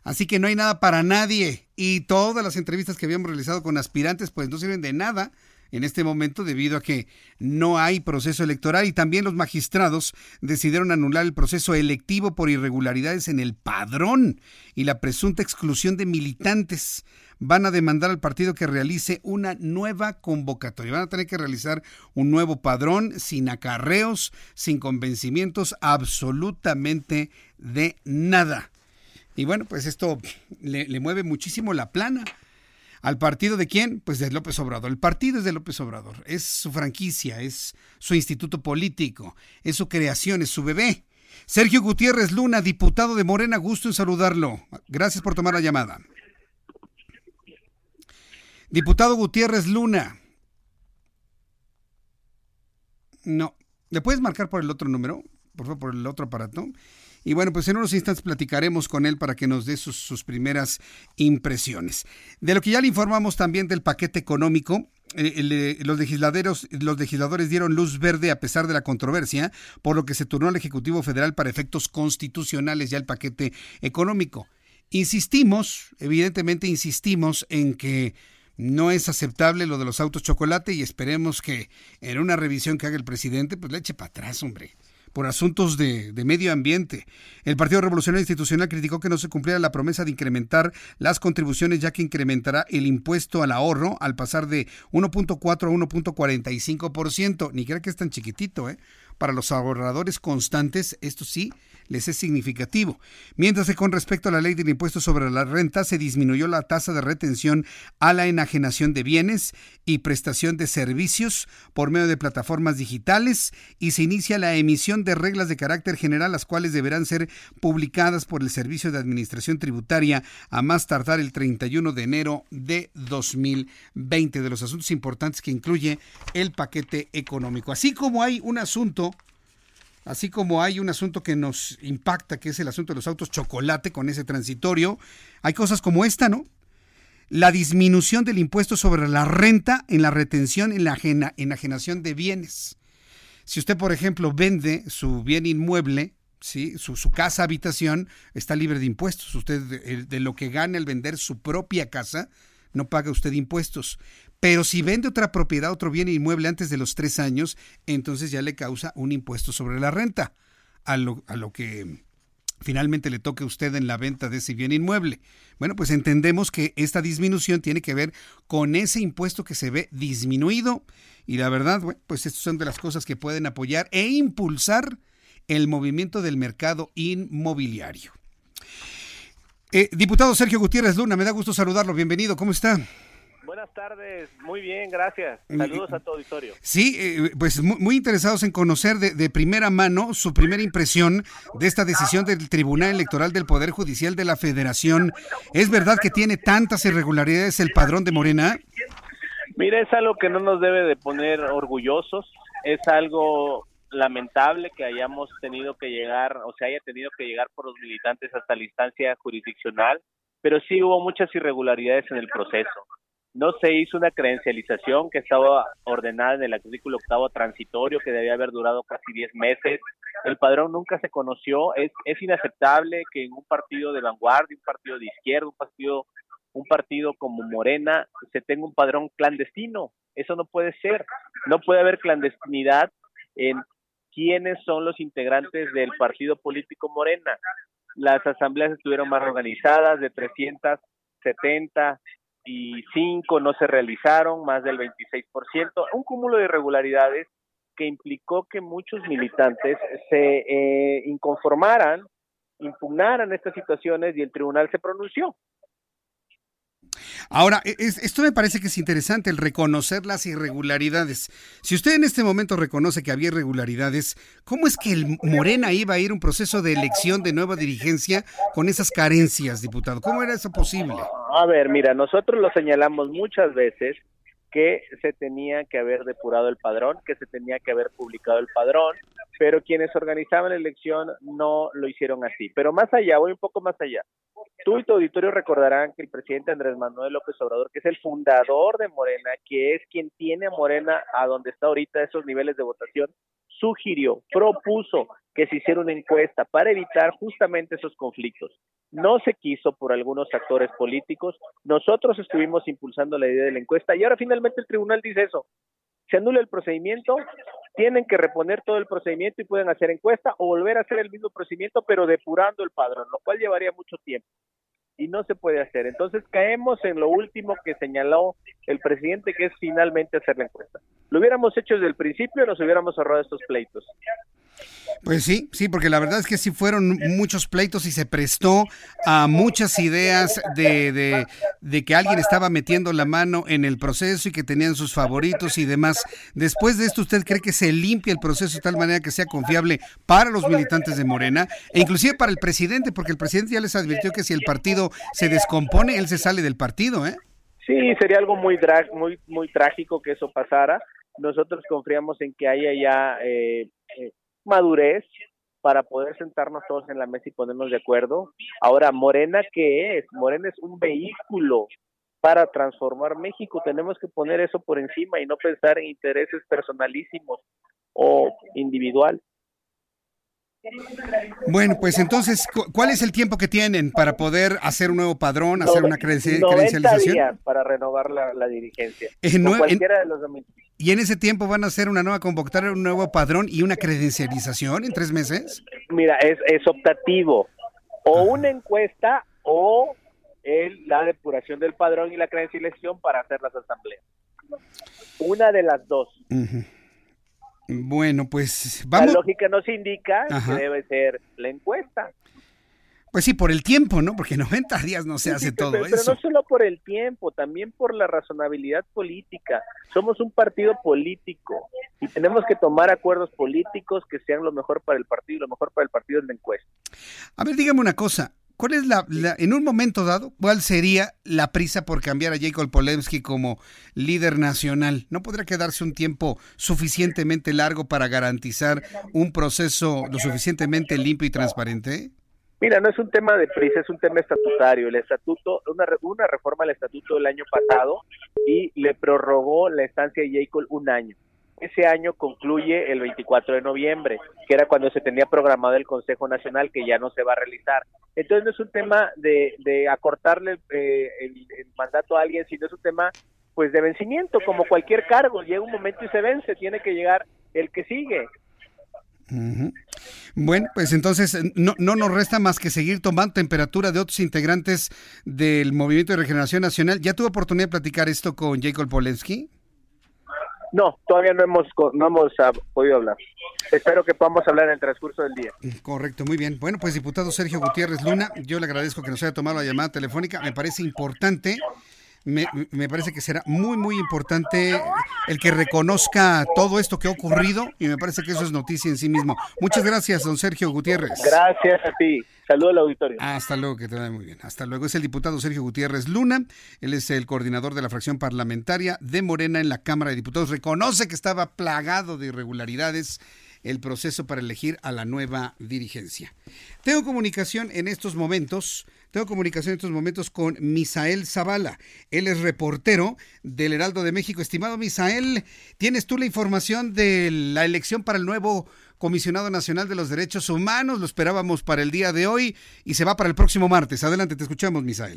Así que no hay nada para nadie, y todas las entrevistas que habíamos realizado con aspirantes pues no sirven de nada en este momento debido a que no hay proceso electoral, y también los magistrados decidieron anular el proceso electivo por irregularidades en el padrón y la presunta exclusión de militantes. Van a demandar al partido que realice una nueva convocatoria. Van a tener que realizar un nuevo padrón sin acarreos, sin convencimientos, absolutamente de nada. Y bueno, pues esto le mueve muchísimo la plana. ¿Al partido de quién? Pues de López Obrador. El partido es de López Obrador. Es su franquicia, es su instituto político, es su creación, es su bebé. Sergio Gutiérrez Luna, diputado de Morena, gusto en saludarlo. Gracias por tomar la llamada. Diputado Gutiérrez Luna. No. ¿Le puedes marcar por el otro número? Por favor, por el otro aparato. Y bueno, pues en unos instantes platicaremos con él para que nos dé sus primeras impresiones. De lo que ya le informamos también del paquete económico, los legisladores dieron luz verde a pesar de la controversia, por lo que se turnó al Ejecutivo Federal para efectos constitucionales ya el paquete económico. Evidentemente insistimos en que no es aceptable lo de los autos chocolate, y esperemos que en una revisión que haga el presidente, pues le eche para atrás, hombre, por asuntos de medio ambiente. El Partido Revolucionario Institucional criticó que no se cumpliera la promesa de incrementar las contribuciones, ya que incrementará el impuesto al ahorro al pasar de 1.4 a 1.45%. Ni crea que es tan chiquitito, Para los ahorradores constantes, esto sí les es significativo. Mientras que con respecto a la ley del impuesto sobre la renta, se disminuyó la tasa de retención a la enajenación de bienes y prestación de servicios por medio de plataformas digitales y se inicia la emisión de reglas de carácter general, las cuales deberán ser publicadas por el Servicio de Administración Tributaria a más tardar el 31 de enero de 2020, de los asuntos importantes que incluye el paquete económico. Así como hay un asunto que nos impacta, que es el asunto de los autos chocolate con ese transitorio, hay cosas como esta, ¿no? La disminución del impuesto sobre la renta en la retención en la enajenación de bienes. Si usted, por ejemplo, vende su bien inmueble, ¿sí? su casa, habitación, está libre de impuestos. Usted, de lo que gana al vender su propia casa, no paga usted impuestos. Pero si vende otra propiedad, otro bien inmueble antes de los 3 años, entonces ya le causa un impuesto sobre la renta a lo que finalmente le toque a usted en la venta de ese bien inmueble. Bueno, pues entendemos que esta disminución tiene que ver con ese impuesto que se ve disminuido y la verdad, bueno, pues estas son de las cosas que pueden apoyar e impulsar el movimiento del mercado inmobiliario. Diputado Sergio Gutiérrez Luna, me da gusto saludarlo. Bienvenido, ¿cómo está? Buenas tardes, muy bien, gracias. Saludos a tu auditorio. Sí, pues muy interesados en conocer de primera mano su primera impresión de esta decisión del Tribunal Electoral del Poder Judicial de la Federación. ¿Es verdad que tiene tantas irregularidades el padrón de Morena? Mira, es algo que no nos debe de poner orgullosos, es algo lamentable que hayamos tenido que llegar, o se haya tenido que llegar por los militantes hasta la instancia jurisdiccional, pero sí hubo muchas irregularidades en el proceso. No se hizo una credencialización que estaba ordenada en el artículo 8º transitorio, que debía haber durado casi 10 meses. El padrón nunca se conoció. Es inaceptable que en un partido de vanguardia, un partido de izquierda, un partido como Morena, se tenga un padrón clandestino. Eso no puede ser. No puede haber clandestinidad en quiénes son los integrantes del partido político Morena. Las asambleas estuvieron más organizadas, de 370... y 5 no se realizaron, más del 26%, un cúmulo de irregularidades que implicó que muchos militantes se inconformaran, impugnaran estas situaciones y el tribunal se pronunció. Ahora, esto me parece que es interesante, el reconocer las irregularidades. Si usted en este momento reconoce que había irregularidades, ¿cómo es que el Morena iba a ir a un proceso de elección de nueva dirigencia con esas carencias, diputado? ¿Cómo era eso posible? A ver, mira, nosotros lo señalamos muchas veces que se tenía que haber depurado el padrón, que se tenía que haber publicado el padrón, pero quienes organizaban la elección no lo hicieron así. Pero más allá, voy un poco más allá. Tú y tu auditorio recordarán que el presidente Andrés Manuel López Obrador, que es el fundador de Morena, que es quien tiene a Morena a donde está ahorita esos niveles de votación, sugirió, propuso que se hiciera una encuesta para evitar justamente esos conflictos. No se quiso por algunos actores políticos. Nosotros estuvimos impulsando la idea de la encuesta y ahora finalmente el tribunal dice eso. Se anula el procedimiento, tienen que reponer todo el procedimiento y pueden hacer encuesta o volver a hacer el mismo procedimiento, pero depurando el padrón, lo cual llevaría mucho tiempo y no se puede hacer. Entonces caemos en lo último que señaló el presidente, que es finalmente hacer la encuesta. Lo hubiéramos hecho desde el principio, nos hubiéramos ahorrado estos pleitos. Pues sí, porque la verdad es que sí fueron muchos pleitos y se prestó a muchas ideas de que alguien estaba metiendo la mano en el proceso y que tenían sus favoritos y demás. Después de esto, ¿usted cree que se limpia el proceso de tal manera que sea confiable para los militantes de Morena e inclusive para el presidente? Porque el presidente ya les advirtió que si el partido se descompone, él se sale del partido, ¿eh? Sí, sería algo muy trágico que eso pasara. Nosotros confiamos en que haya ya madurez para poder sentarnos todos en la mesa y ponernos de acuerdo. Ahora, ¿Morena qué es? Morena es un vehículo para transformar México. Tenemos que poner eso por encima y no pensar en intereses personalísimos o individual. Bueno, pues entonces, ¿cuál es el tiempo que tienen para poder hacer un nuevo padrón, hacer una credencialización? 90 días para renovar la dirigencia. Cualquiera de los domingos. ¿Y en ese tiempo van a hacer una nueva convocatoria, un nuevo padrón y una credencialización en 3 meses? Mira, es optativo. O una encuesta o la depuración del padrón y la credencialización para hacer las asambleas. Una de las dos. Uh-huh. Bueno, pues vamos. La lógica nos indica que debe ser la encuesta. Pues sí, por el tiempo, ¿no? Porque 90 días no se hace todo pero eso. Pero no solo por el tiempo, también por la razonabilidad política. Somos un partido político y tenemos que tomar acuerdos políticos que sean lo mejor para el partido, y lo mejor para el partido es la encuesta. A ver, dígame una cosa. ¿Cuál es la en un momento dado, cuál sería la prisa por cambiar a Jacob Polemski como líder nacional? ¿No podrá quedarse un tiempo suficientemente largo para garantizar un proceso lo suficientemente limpio y transparente? Mira, no es un tema de prisa, es un tema estatutario. El estatuto, una reforma al estatuto del año pasado y le prorrogó la estancia de Jacob un año. Ese año concluye el 24 de noviembre, que era cuando se tenía programado el Consejo Nacional, que ya no se va a realizar. Entonces no es un tema de acortarle el mandato a alguien, sino es un tema pues de vencimiento, como cualquier cargo. Llega un momento y se vence, tiene que llegar el que sigue. Uh-huh. Bueno, pues entonces no nos resta más que seguir tomando temperatura de otros integrantes del Movimiento de Regeneración Nacional. ¿Ya tuvo oportunidad de platicar esto con Jacob Polemski? No, todavía no hemos podido hablar. Espero que podamos hablar en el transcurso del día. Correcto, muy bien. Bueno, pues diputado Sergio Gutiérrez Luna, yo le agradezco que nos haya tomado la llamada telefónica. Me parece importante. Me parece que será muy, muy importante el que reconozca todo esto que ha ocurrido y me parece que eso es noticia en sí mismo. Muchas gracias, don Sergio Gutiérrez. Gracias a ti. Saludos al auditorio. Hasta luego, que te vaya muy bien. Hasta luego. Es el diputado Sergio Gutiérrez Luna. Él es el coordinador de la fracción parlamentaria de Morena en la Cámara de Diputados. Reconoce que estaba plagado de irregularidades el proceso para elegir a la nueva dirigencia. Tengo comunicación en estos momentos con Misael Zavala. Él es reportero del Heraldo de México. Estimado Misael, ¿tienes tú la información de la elección para el nuevo Comisionado Nacional de los Derechos Humanos? Lo esperábamos para el día de hoy y se va para el próximo martes. Adelante, te escuchamos, Misael.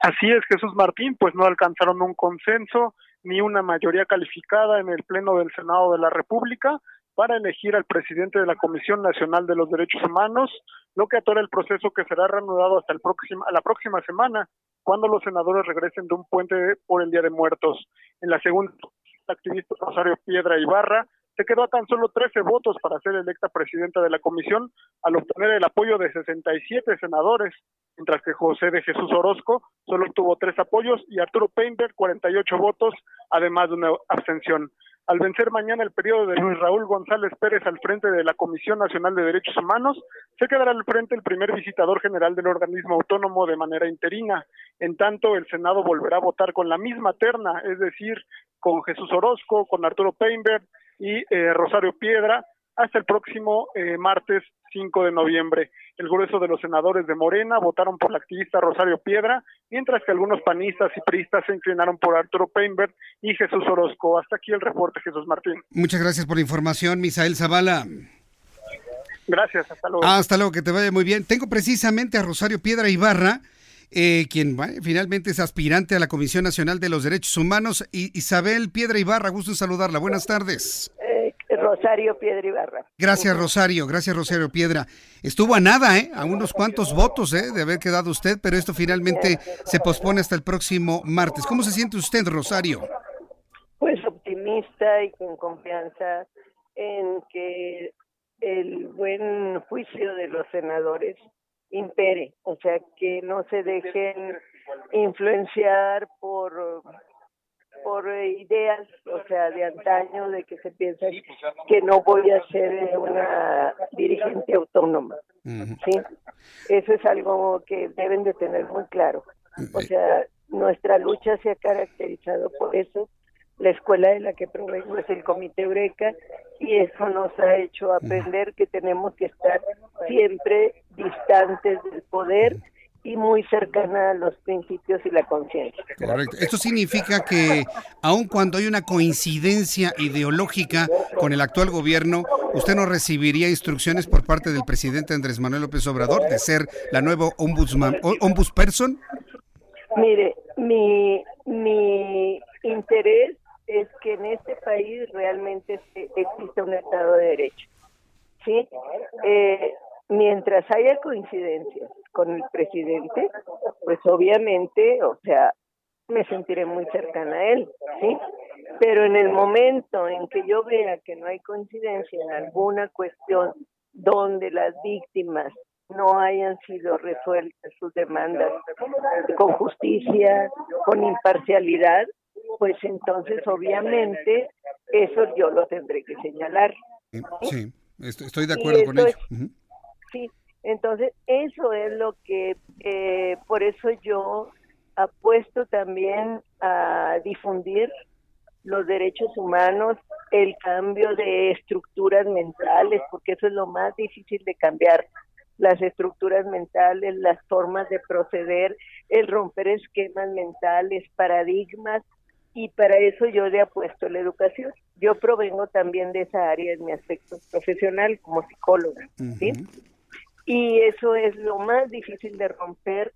Así es, Jesús Martín, pues no alcanzaron un consenso ni una mayoría calificada en el Pleno del Senado de la República para elegir al presidente de la Comisión Nacional de los Derechos Humanos, lo que atora el proceso que será reanudado hasta la próxima semana, cuando los senadores regresen de un puente por el Día de Muertos. En la segunda, el activista Rosario Piedra Ibarra se quedó a tan solo 13 votos para ser electa presidenta de la comisión, al obtener el apoyo de 67 senadores, mientras que José de Jesús Orozco solo obtuvo 3 apoyos y Arturo Painter 48 votos, además de una abstención. Al vencer mañana el periodo de Luis Raúl González Pérez al frente de la Comisión Nacional de Derechos Humanos, se quedará al frente el primer visitador general del organismo autónomo de manera interina. En tanto, el Senado volverá a votar con la misma terna, es decir, con Jesús Orozco, con Arturo Painter y Rosario Piedra, hasta el próximo martes 5 de noviembre. El grueso de los senadores de Morena votaron por la activista Rosario Piedra, mientras que algunos panistas y priistas se inclinaron por Arturo Painter y Jesús Orozco. Hasta aquí el reporte, Jesús Martín. Muchas gracias por la información, Misael Zavala. Gracias, hasta luego. Hasta luego, que te vaya muy bien. Tengo precisamente a Rosario Piedra Ibarra, quien finalmente es aspirante a la Comisión Nacional de los Derechos Humanos. Isabel Piedra Ibarra, gusto en saludarla. Buenas tardes. Rosario Piedra Ibarra. Gracias, Rosario Piedra. Estuvo a nada, a unos cuantos votos, de haber quedado usted, pero esto finalmente se pospone hasta el próximo martes. ¿Cómo se siente usted, Rosario? Pues optimista y con confianza en que el buen juicio de los senadores impere, o sea, que no se dejen influenciar por ideas, o sea, de antaño, de que se piensa que no voy a ser una dirigente autónoma, ¿sí? Eso es algo que deben de tener muy claro. O sea, nuestra lucha se ha caracterizado por eso. La escuela de la que provengo es el Comité Eureka y eso nos ha hecho aprender que tenemos que estar siempre distantes del poder y muy cercana a los principios y la conciencia. Correcto. Esto significa que, aun cuando hay una coincidencia ideológica con el actual gobierno, usted no recibiría instrucciones por parte del presidente Andrés Manuel López Obrador de ser la nueva ombudsperson. Mire, mi interés es que en este país realmente exista un Estado de Derecho, ¿sí? Mientras haya coincidencias con el presidente, pues obviamente, o sea, me sentiré muy cercana a él, ¿sí? Pero en el momento en que yo vea que no hay coincidencia en alguna cuestión donde las víctimas no hayan sido resueltas sus demandas con justicia, con imparcialidad, pues entonces obviamente eso yo lo tendré que señalar. Sí, estoy de acuerdo con ello. Uh-huh. Sí, entonces eso es lo que, por eso yo apuesto también a difundir los derechos humanos, el cambio de estructuras mentales, porque eso es lo más difícil de cambiar, las estructuras mentales, las formas de proceder, el romper esquemas mentales, paradigmas, y para eso yo le apuesto la educación. Yo provengo también de esa área en mi aspecto profesional como psicóloga, ¿sí? Y eso es lo más difícil de romper,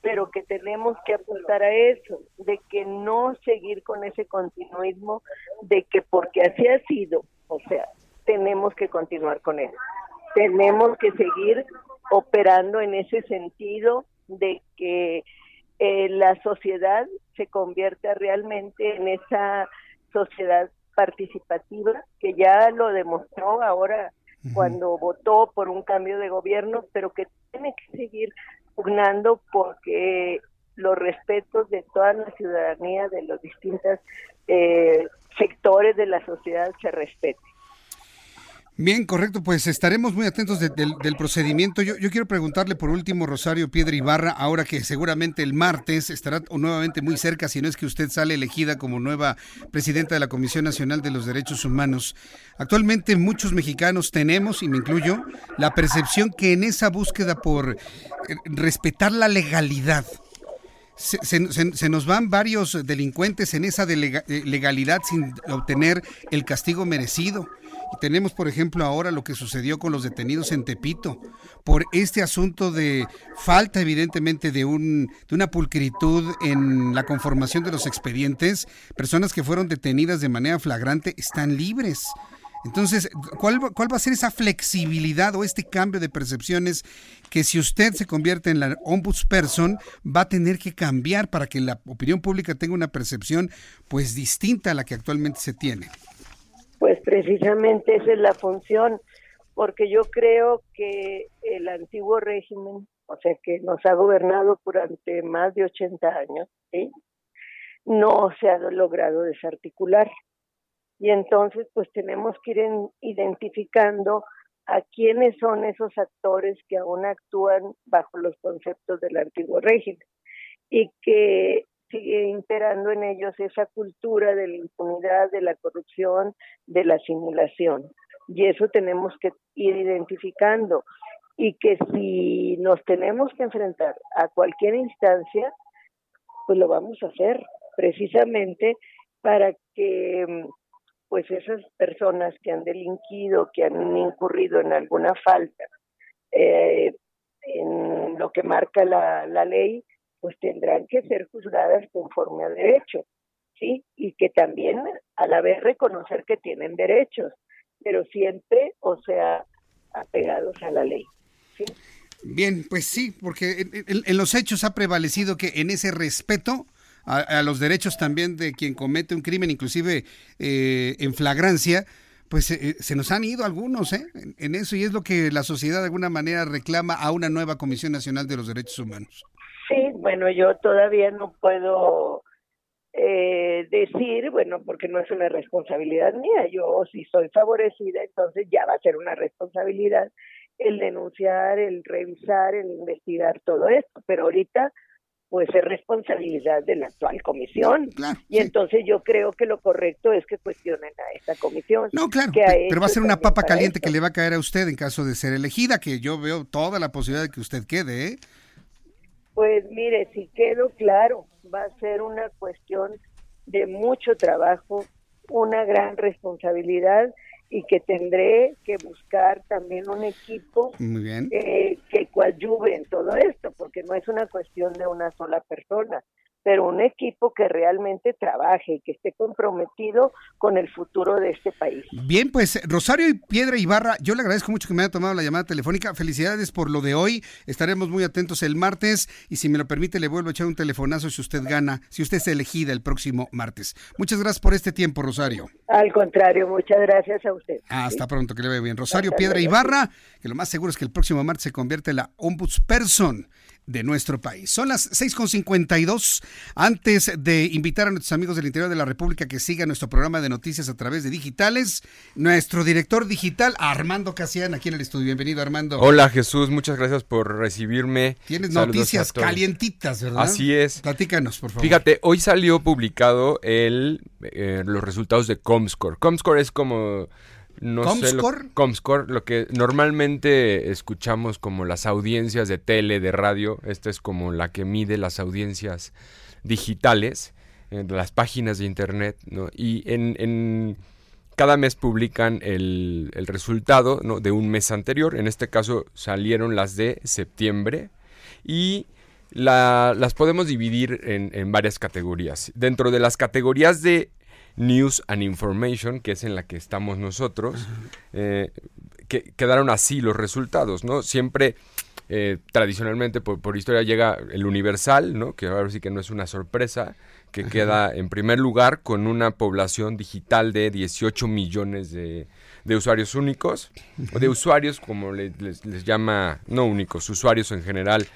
pero que tenemos que apuntar a eso, de que no seguir con ese continuismo, de que porque así ha sido, o sea, tenemos que continuar con eso. Tenemos que seguir operando en ese sentido de que la sociedad se convierta realmente en esa sociedad participativa, que ya lo demostró ahora cuando votó por un cambio de gobierno, pero que tiene que seguir pugnando porque los respetos de toda la ciudadanía, de los distintos sectores de la sociedad se respeten. Bien, correcto, pues estaremos muy atentos del procedimiento. Yo quiero preguntarle por último, Rosario Piedra Ibarra, ahora que seguramente el martes estará nuevamente muy cerca, si no es que usted sale elegida como nueva presidenta de la Comisión Nacional de los Derechos Humanos. Actualmente muchos mexicanos tenemos, y me incluyo, la percepción que en esa búsqueda por respetar la legalidad, se nos van varios delincuentes en esa legalidad sin obtener el castigo merecido. Tenemos, por ejemplo, ahora lo que sucedió con los detenidos en Tepito, por este asunto de falta, evidentemente, de una pulcritud en la conformación de los expedientes. Personas que fueron detenidas de manera flagrante están libres. Entonces, ¿cuál va a ser esa flexibilidad o este cambio de percepciones que, si usted se convierte en la ombudsperson, va a tener que cambiar para que la opinión pública tenga una percepción pues distinta a la que actualmente se tiene? Pues precisamente esa es la función, porque yo creo que el antiguo régimen, o sea, que nos ha gobernado durante más de 80 años, ¿sí?, no se ha logrado desarticular. Y entonces, pues tenemos que ir identificando a quiénes son esos actores que aún actúan bajo los conceptos del antiguo régimen y que sigue imperando en ellos esa cultura de la impunidad, de la corrupción, de la simulación. Y eso tenemos que ir identificando. Y que si nos tenemos que enfrentar a cualquier instancia, pues lo vamos a hacer, precisamente para que pues esas personas que han delinquido, que han incurrido en alguna falta, en lo que marca la ley, pues tendrán que ser juzgadas conforme a derecho, ¿sí? Y que también a la vez reconocer que tienen derechos, pero siempre, o sea, apegados a la ley, ¿sí? Bien, pues sí, porque en los hechos ha prevalecido que en ese respeto a los derechos también de quien comete un crimen, inclusive en flagrancia, pues se nos han ido algunos en eso, y es lo que la sociedad de alguna manera reclama a una nueva Comisión Nacional de los Derechos Humanos. Sí, bueno, yo todavía no puedo decir, bueno, porque no es una responsabilidad mía. Yo, si soy favorecida, entonces ya va a ser una responsabilidad el denunciar, el revisar, el investigar todo esto, pero ahorita pues es responsabilidad de la actual comisión. Claro, y sí. Entonces yo creo que lo correcto es que cuestionen a esta comisión. No, claro, pero va a ser una papa caliente esto que le va a caer a usted en caso de ser elegida, que yo veo toda la posibilidad de que usted quede, ¿eh? Pues mire, si quedó claro, va a ser una cuestión de mucho trabajo, una gran responsabilidad, y que tendré que buscar también un equipo que coadyuve en todo esto, porque no es una cuestión de una sola persona, pero un equipo que realmente trabaje y que esté comprometido con el futuro de este país. Bien, pues Rosario y Piedra Ibarra, yo le agradezco mucho que me haya tomado la llamada telefónica. Felicidades por lo de hoy. Estaremos muy atentos el martes y si me lo permite le vuelvo a echar un telefonazo si usted gana, si usted es elegida el próximo martes. Muchas gracias por este tiempo, Rosario. Al contrario, muchas gracias a usted. Hasta pronto, que le vaya bien. Rosario Piedra Ibarra, que lo más seguro es que el próximo martes se convierte en la ombudsperson de nuestro país. Son las 6:52. Antes de invitar a nuestros amigos del interior de la República que sigan nuestro programa de noticias a través de digitales, nuestro director digital, Armando Casián, aquí en el estudio. Bienvenido, Armando. Hola, Jesús. Muchas gracias por recibirme. Tienes saludos, noticias calientitas, ¿verdad? Así es. Platícanos, por favor. Fíjate, hoy salió publicado los resultados de Comscore. Comscore es como... Comscore, lo que normalmente escuchamos como las audiencias de tele, de radio. Esta es como la que mide las audiencias digitales, las páginas de internet, ¿no? Y en cada mes publican el resultado, ¿no?, de un mes anterior. En este caso salieron las de septiembre y las podemos dividir en varias categorías. Dentro de las categorías de News and Information, que es en la que estamos nosotros, que quedaron así los resultados, ¿no? Siempre, tradicionalmente, por historia, llega el Universal, ¿no?, que ahora sí que no es una sorpresa, que queda en primer lugar con una población digital de 18 millones de usuarios únicos, o de usuarios, como les llama, no únicos, usuarios en general,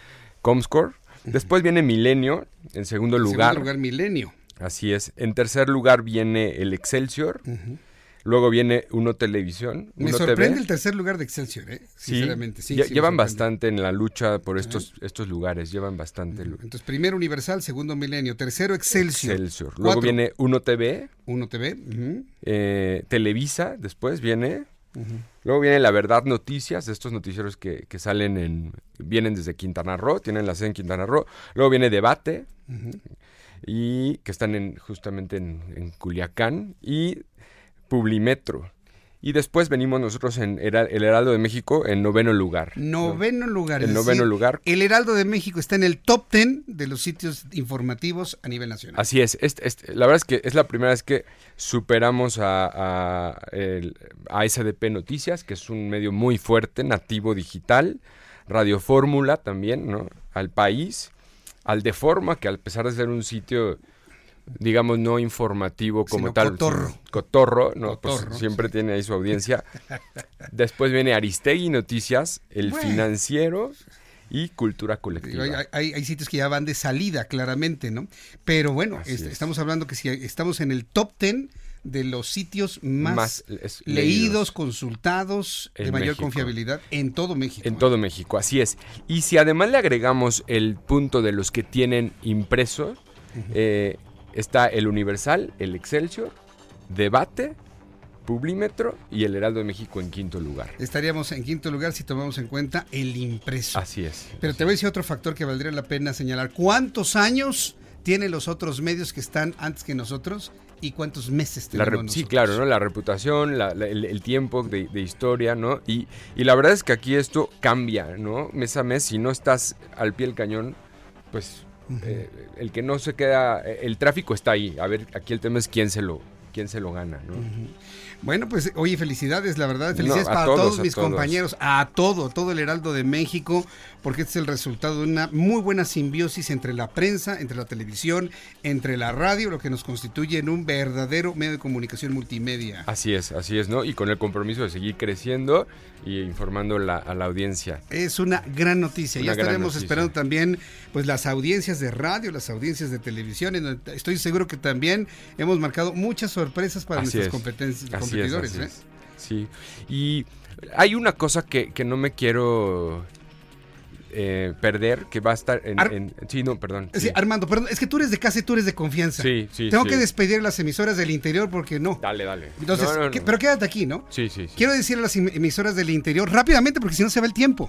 Comscore. Después viene Milenio, en segundo lugar. En segundo lugar, Milenio. Así es. En tercer lugar viene el Excelsior. Uh-huh. Luego viene Uno Televisión. Me sorprende TV. El tercer lugar de Excelsior, sinceramente. Sí, sí llevan bastante en la lucha por estos lugares. Llevan bastante. Uh-huh. Entonces, primero Universal, segundo Milenio, tercero Excelsior. Luego viene Uno TV. Uh-huh. Televisa, después viene... Uh-huh. Luego viene La Verdad Noticias, estos noticieros que salen vienen desde Quintana Roo, tienen la sede en Quintana Roo. Luego viene Debate, uh-huh, y que están justamente en Culiacán, y Publimetro. Y después venimos nosotros en el Heraldo de México en noveno lugar. Noveno lugar. El Heraldo de México está en el top 10 de los sitios informativos a nivel nacional. Así es. La verdad es que es la primera vez que superamos a SDP Noticias, que es un medio muy fuerte, nativo digital, Radio Fórmula también, ¿no?, al País, al De Forma, que a pesar de ser un sitio... digamos, no informativo como tal. Cotorro, pues siempre tiene ahí su audiencia. Después viene Aristegui Noticias, El Financiero y Cultura Colectiva. Hay sitios que ya van de salida, claramente, ¿no? Pero bueno, estamos hablando que si estamos en el top 10 de los sitios más leídos, consultados, de mayor México. Confiabilidad en todo México. En todo México, así es. Y si además le agregamos el punto de los que tienen impreso, uh-huh, está el Universal, el Excelsior, Debate, Publimetro y el Heraldo de México en quinto lugar. Estaríamos en quinto lugar si tomamos en cuenta el impreso. Así es. Pero te voy a decir otro factor que valdría la pena señalar. ¿Cuántos años tienen los otros medios que están antes que nosotros? ¿Y cuántos meses tenemos nosotros? Sí, claro, ¿no? La reputación, el tiempo de historia, ¿no? Y la verdad es que aquí esto cambia, ¿no? Mes a mes, si no estás al pie del cañón, pues... Uh-huh. El que no se queda, el tráfico está ahí. A ver, aquí el tema es quién se lo gana, ¿no? Uh-huh. Bueno, pues, oye, felicidades, la verdad, felicidades para todos mis compañeros, a todo el Heraldo de México, porque este es el resultado de una muy buena simbiosis entre la prensa, entre la televisión, entre la radio, lo que nos constituye en un verdadero medio de comunicación multimedia. Así es, ¿no? Y con el compromiso de seguir creciendo y informando a la audiencia. Es una gran noticia. Ya estaremos esperando también, pues, las audiencias de radio, las audiencias de televisión. Estoy seguro que también hemos marcado muchas sorpresas para nuestras competencias. Así es. Sí, y hay una cosa que no me quiero perder, que va a estar Sí, Armando, perdón, es que tú eres de casa y tú eres de confianza. Sí. Tengo que despedir las emisoras del interior porque no. Dale. Entonces, no. Pero quédate aquí, ¿no? Sí. Quiero decir a las emisoras del interior rápidamente porque si no se va el tiempo.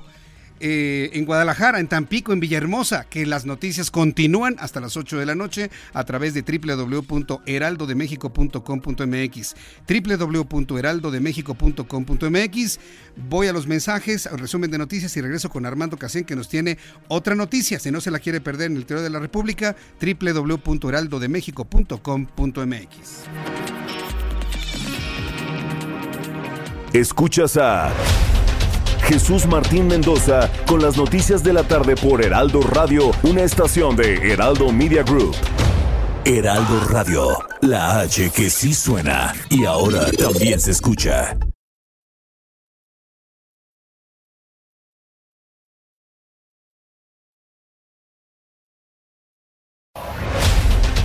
en Guadalajara, en Tampico, en Villahermosa, que las noticias continúan hasta las 8 de la noche a través de www.heraldodemexico.com.mx, www.heraldodemexico.com.mx. Voy a los mensajes, al resumen de noticias y regreso con Armando Cacén, que nos tiene otra noticia, si no se la quiere perder, en el Diario de la República, www.heraldodemexico.com.mx. Escuchas a Jesús Martín Mendoza con las noticias de la tarde por Heraldo Radio, una estación de Heraldo Media Group. Heraldo Radio, la H que sí suena y ahora también se escucha.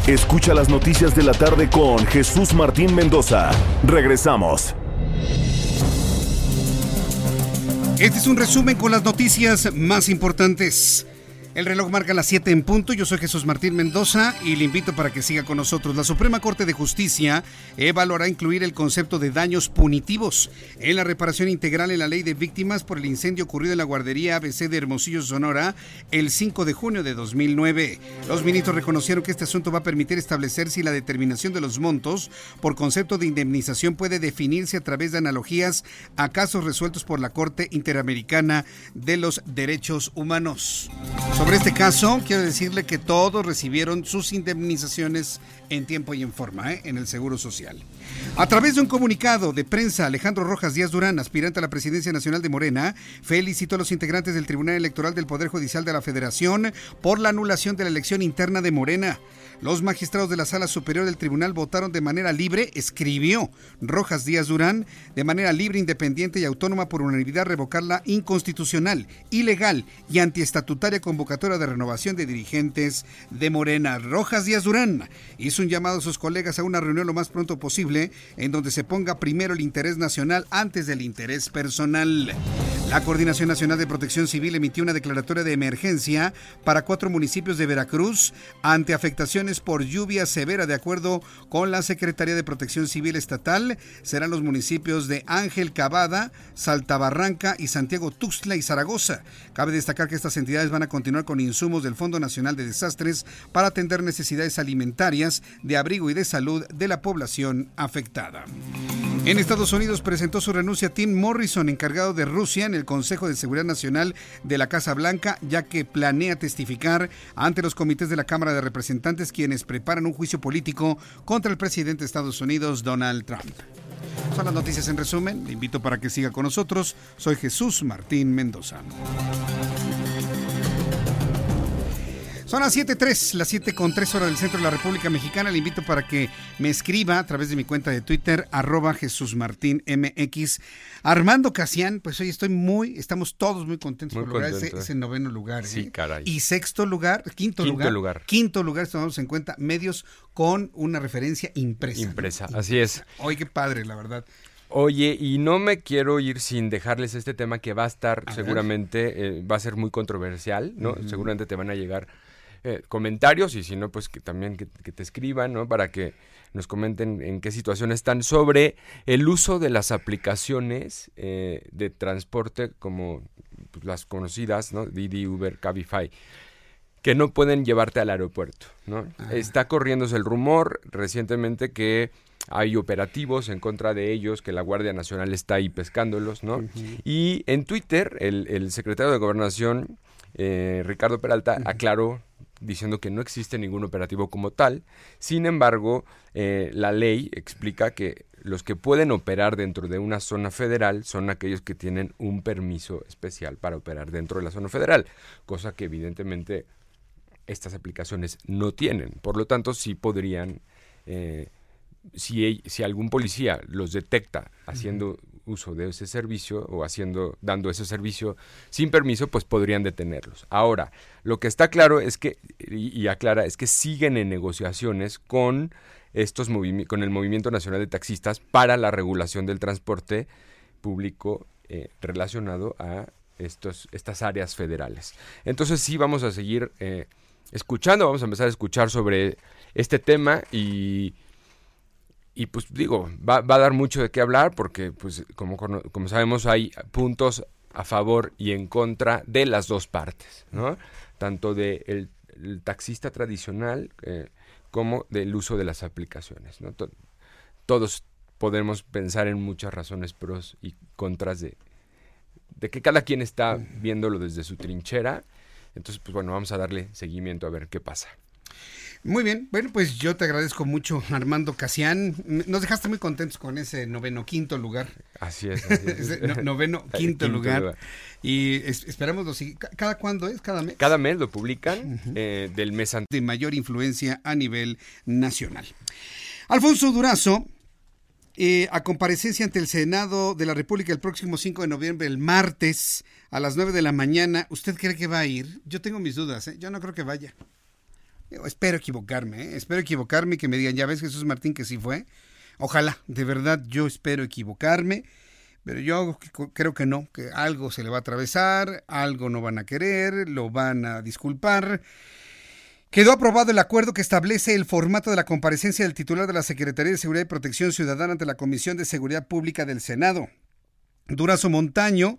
Escucha las noticias de la tarde con Jesús Martín Mendoza. Regresamos. Este es un resumen con las noticias más importantes. El reloj marca las 7 en punto. Yo soy Jesús Martín Mendoza y le invito para que siga con nosotros. La Suprema Corte de Justicia evaluará incluir el concepto de daños punitivos en la reparación integral en la Ley de Víctimas por el incendio ocurrido en la guardería ABC de Hermosillo, Sonora, el 5 de junio de 2009. Los ministros reconocieron que este asunto va a permitir establecer si la determinación de los montos por concepto de indemnización puede definirse a través de analogías a casos resueltos por la Corte Interamericana de los Derechos Humanos. Sobre este caso, quiero decirle que todos recibieron sus indemnizaciones en tiempo y en forma, en el Seguro Social. A través de un comunicado de prensa, Alejandro Rojas Díaz Durán, aspirante a la presidencia nacional de Morena, felicitó a los integrantes del Tribunal Electoral del Poder Judicial de la Federación por la anulación de la elección interna de Morena. Los magistrados de la Sala Superior del Tribunal votaron de manera libre, escribió Rojas Díaz Durán, de manera libre, independiente y autónoma por unanimidad revocar la inconstitucional, ilegal y antiestatutaria convocatoria de renovación de dirigentes de Morena. Rojas Díaz Durán hizo un llamado a sus colegas a una reunión lo más pronto posible en donde se ponga primero el interés nacional antes del interés personal. La Coordinación Nacional de Protección Civil emitió una declaratoria de emergencia para 4 municipios de Veracruz ante afectaciones por lluvia severa. De acuerdo con la Secretaría de Protección Civil Estatal, serán los municipios de Ángel Cavada, Saltabarranca y Santiago Tuxtla y Zaragoza. Cabe destacar que estas entidades van a continuar con insumos del Fondo Nacional de Desastres para atender necesidades alimentarias, de abrigo y de salud de la población afectada. En Estados Unidos presentó su renuncia Tim Morrison, encargado de Rusia en el Consejo de Seguridad Nacional de la Casa Blanca, ya que planea testificar ante los comités de la Cámara de Representantes, quienes preparan un juicio político contra el presidente de Estados Unidos, Donald Trump. Son las noticias en resumen. Le invito para que siga con nosotros. Soy Jesús Martín Mendoza. Son las 7:03, las 7:03 horas del centro de la República Mexicana. Le invito para que me escriba a través de mi cuenta de Twitter, @JesusMartínMX. Armando Cacén, pues hoy estamos todos muy contentos por lograr ese noveno lugar. Sí, caray. Y quinto lugar, tomamos en cuenta medios con una referencia impresa. Así es. Oye, qué padre, la verdad. Oye, y no me quiero ir sin dejarles este tema que va a estar seguramente, va a ser muy controversial, ¿no? Uh-huh. Seguramente te van a llegar comentarios y si no, pues que también que te escriban, ¿no? Para que nos comenten en qué situación están sobre el uso de las aplicaciones de transporte como pues, las conocidas, ¿no? Didi, Uber, Cabify, que no pueden llevarte al aeropuerto, ¿no? Uh-huh. Está corriéndose el rumor recientemente que hay operativos en contra de ellos, que la Guardia Nacional está ahí pescándolos, ¿no? Uh-huh. Y en Twitter, el secretario de Gobernación, Ricardo Peralta, uh-huh, aclaró diciendo que no existe ningún operativo como tal. Sin embargo, la ley explica que los que pueden operar dentro de una zona federal son aquellos que tienen un permiso especial para operar dentro de la zona federal, cosa que evidentemente estas aplicaciones no tienen. Por lo tanto, sí podrían... Si algún policía los detecta haciendo uso de ese servicio o dando ese servicio sin permiso, pues podrían detenerlos. Ahora, lo que está claro es que, y aclara, es que siguen en negociaciones con el Movimiento Nacional de Taxistas para la regulación del transporte público relacionado a estas áreas federales. Entonces sí vamos a seguir escuchando, vamos a empezar a escuchar sobre este tema y pues digo, va a dar mucho de qué hablar porque pues como sabemos hay puntos a favor y en contra de las dos partes, ¿no? Tanto del taxista tradicional como del uso de las aplicaciones, ¿no? Todos podemos pensar en muchas razones pros y contras de que cada quien está viéndolo desde su trinchera. Entonces, pues bueno, vamos a darle seguimiento a ver qué pasa. Muy bien, bueno, pues yo te agradezco mucho, Armando Casián. Nos dejaste muy contentos con ese 95 lugar. Así es. Así es. 95 lugar. Y esperamos los siguientes. ¿Cada cuándo es? ¿Cada mes? Cada mes lo publican, uh-huh, del mes anterior. De mayor influencia a nivel nacional. Alfonso Durazo, a comparecencia ante el Senado de la República el próximo 5 de noviembre, el martes, a las 9 de la mañana. ¿Usted cree que va a ir? Yo tengo mis dudas, ¿eh? Yo no creo que vaya. Espero equivocarme, y que me digan, ya ves, Jesús Martín, que sí fue. Ojalá, de verdad, yo espero equivocarme, pero yo creo que no, que algo se le va a atravesar, algo no van a querer, lo van a disculpar. Quedó aprobado el acuerdo que establece el formato de la comparecencia del titular de la Secretaría de Seguridad y Protección Ciudadana ante la Comisión de Seguridad Pública del Senado. Durazo Montaño,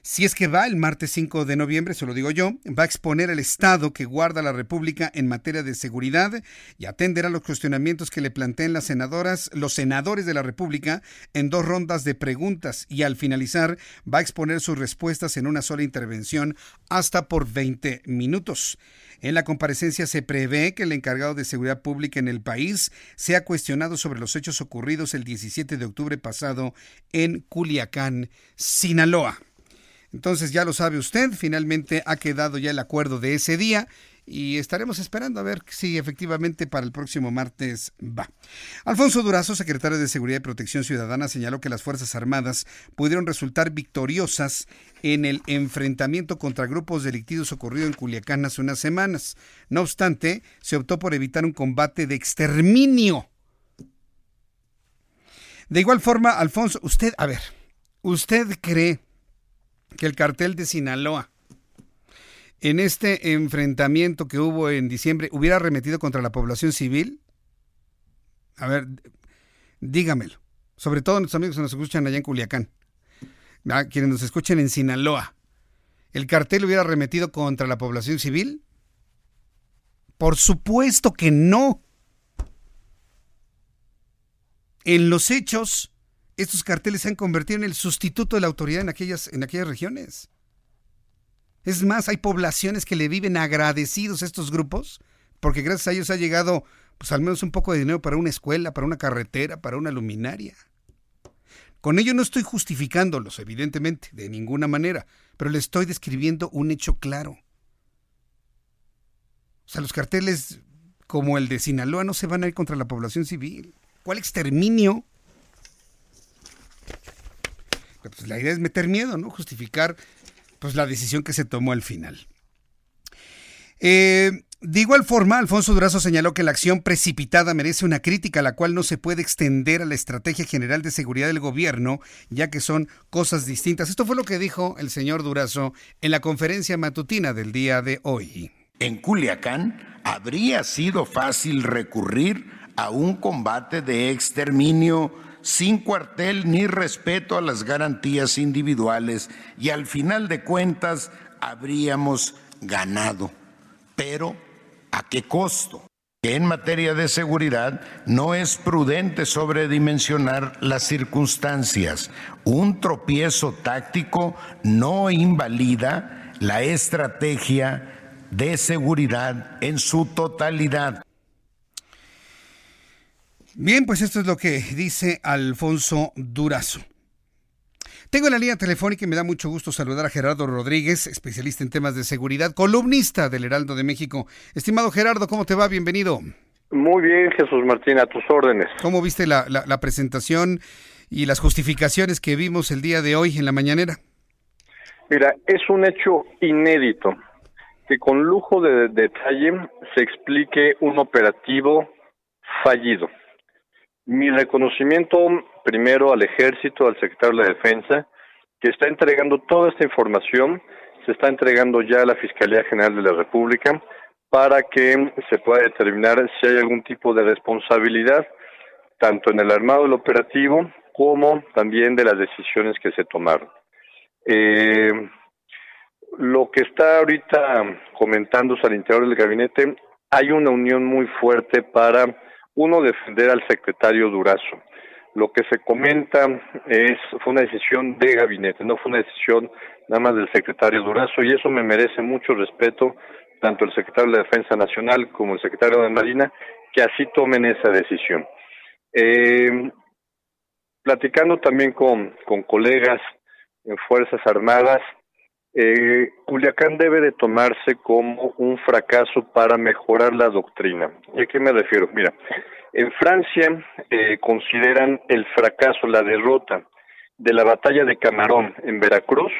si es que va el martes 5 de noviembre, se lo digo yo, va a exponer el estado que guarda la República en materia de seguridad y atenderá los cuestionamientos que le planteen las senadoras, los senadores de la República en dos rondas de preguntas y al finalizar va a exponer sus respuestas en una sola intervención hasta por 20 minutos. En la comparecencia se prevé que el encargado de seguridad pública en el país sea cuestionado sobre los hechos ocurridos el 17 de octubre pasado en Culiacán, Sinaloa. Entonces ya lo sabe usted, finalmente ha quedado ya el acuerdo de ese día y estaremos esperando a ver si efectivamente para el próximo martes va. Alfonso Durazo, secretario de Seguridad y Protección Ciudadana, señaló que las Fuerzas Armadas pudieron resultar victoriosas en el enfrentamiento contra grupos delictivos ocurrido en Culiacán hace unas semanas. No obstante, se optó por evitar un combate de exterminio. De igual forma, Alfonso, ¿usted cree que el cartel de Sinaloa en este enfrentamiento que hubo en diciembre hubiera arremetido contra la población civil? A ver, dígamelo. Sobre todo nuestros amigos que nos escuchan allá en Culiacán, a quienes nos escuchen en Sinaloa. ¿El cartel hubiera arremetido contra la población civil? Por supuesto que no. En los hechos, estos carteles se han convertido en el sustituto de la autoridad en aquellas regiones. Es más, hay poblaciones que le viven agradecidos a estos grupos, porque gracias a ellos ha llegado, pues, al menos un poco de dinero para una escuela, para una carretera, para una luminaria. Con ello no estoy justificándolos, evidentemente, de ninguna manera, pero le estoy describiendo un hecho claro. O sea, los carteles como el de Sinaloa no se van a ir contra la población civil. ¿Cuál exterminio? Pues la idea es meter miedo, ¿no? Justificar, pues, la decisión que se tomó al final. De igual forma, Alfonso Durazo señaló que la acción precipitada merece una crítica, la cual no se puede extender a la estrategia general de seguridad del gobierno, ya que son cosas distintas. Esto fue lo que dijo el señor Durazo en la conferencia matutina del día de hoy. En Culiacán habría sido fácil recurrir a un combate de exterminio sin cuartel ni respeto a las garantías individuales y al final de cuentas habríamos ganado. Pero ¿a qué costo? Que en materia de seguridad no es prudente sobredimensionar las circunstancias. Un tropiezo táctico no invalida la estrategia de seguridad en su totalidad. Bien, pues esto es lo que dice Alfonso Durazo. Tengo en la línea telefónica y me da mucho gusto saludar a Gerardo Rodríguez, especialista en temas de seguridad, columnista del Heraldo de México. Estimado Gerardo, ¿cómo te va? Bienvenido. Muy bien, Jesús Martín, a tus órdenes. ¿Cómo viste la presentación y las justificaciones que vimos el día de hoy en la mañanera? Mira, es un hecho inédito que con lujo de detalle se explique un operativo fallido. Mi reconocimiento primero al Ejército, al Secretario de la Defensa, que está entregando toda esta información, se está entregando ya a la Fiscalía General de la República para que se pueda determinar si hay algún tipo de responsabilidad, tanto en el armado del operativo como también de las decisiones que se tomaron. Lo que está ahorita comentándose al interior del gabinete, hay una unión muy fuerte para, uno, defender al secretario Durazo. Lo que se comenta fue una decisión de gabinete, no fue una decisión nada más del secretario Durazo, y eso me merece mucho respeto, tanto el secretario de la Defensa Nacional como el secretario de Marina, que así tomen esa decisión. Platicando también con colegas en Fuerzas Armadas, Culiacán debe de tomarse como un fracaso para mejorar la doctrina. ¿Y a qué me refiero? Mira, en Francia consideran el fracaso, la derrota de la batalla de Camarón en Veracruz,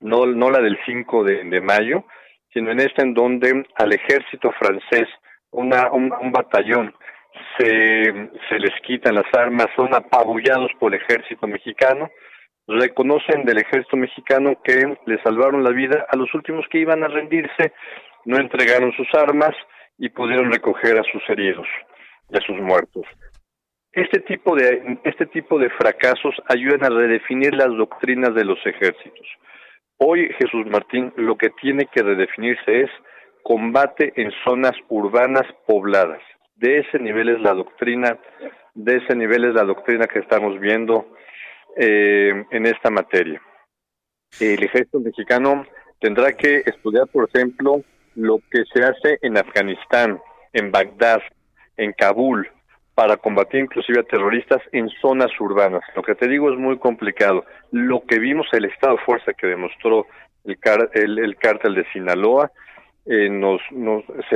no la del 5 de mayo, sino en esta en donde al ejército francés, un batallón, se les quitan las armas, son apabullados por el ejército mexicano. Reconocen del ejército mexicano que le salvaron la vida a los últimos que iban a rendirse, no entregaron sus armas y pudieron recoger a sus heridos y a sus muertos. Este tipo de fracasos ayudan a redefinir las doctrinas de los ejércitos. Hoy, Jesús Martín, lo que tiene que redefinirse es combate en zonas urbanas pobladas. De ese nivel es la doctrina, que estamos viendo en esta materia. El ejército mexicano tendrá que estudiar, por ejemplo, lo que se hace en Afganistán, en Bagdad, en Kabul, para combatir inclusive a terroristas en zonas urbanas. Lo que te digo es muy complicado. Lo que vimos, el estado de fuerza que demostró el cártel de Sinaloa, se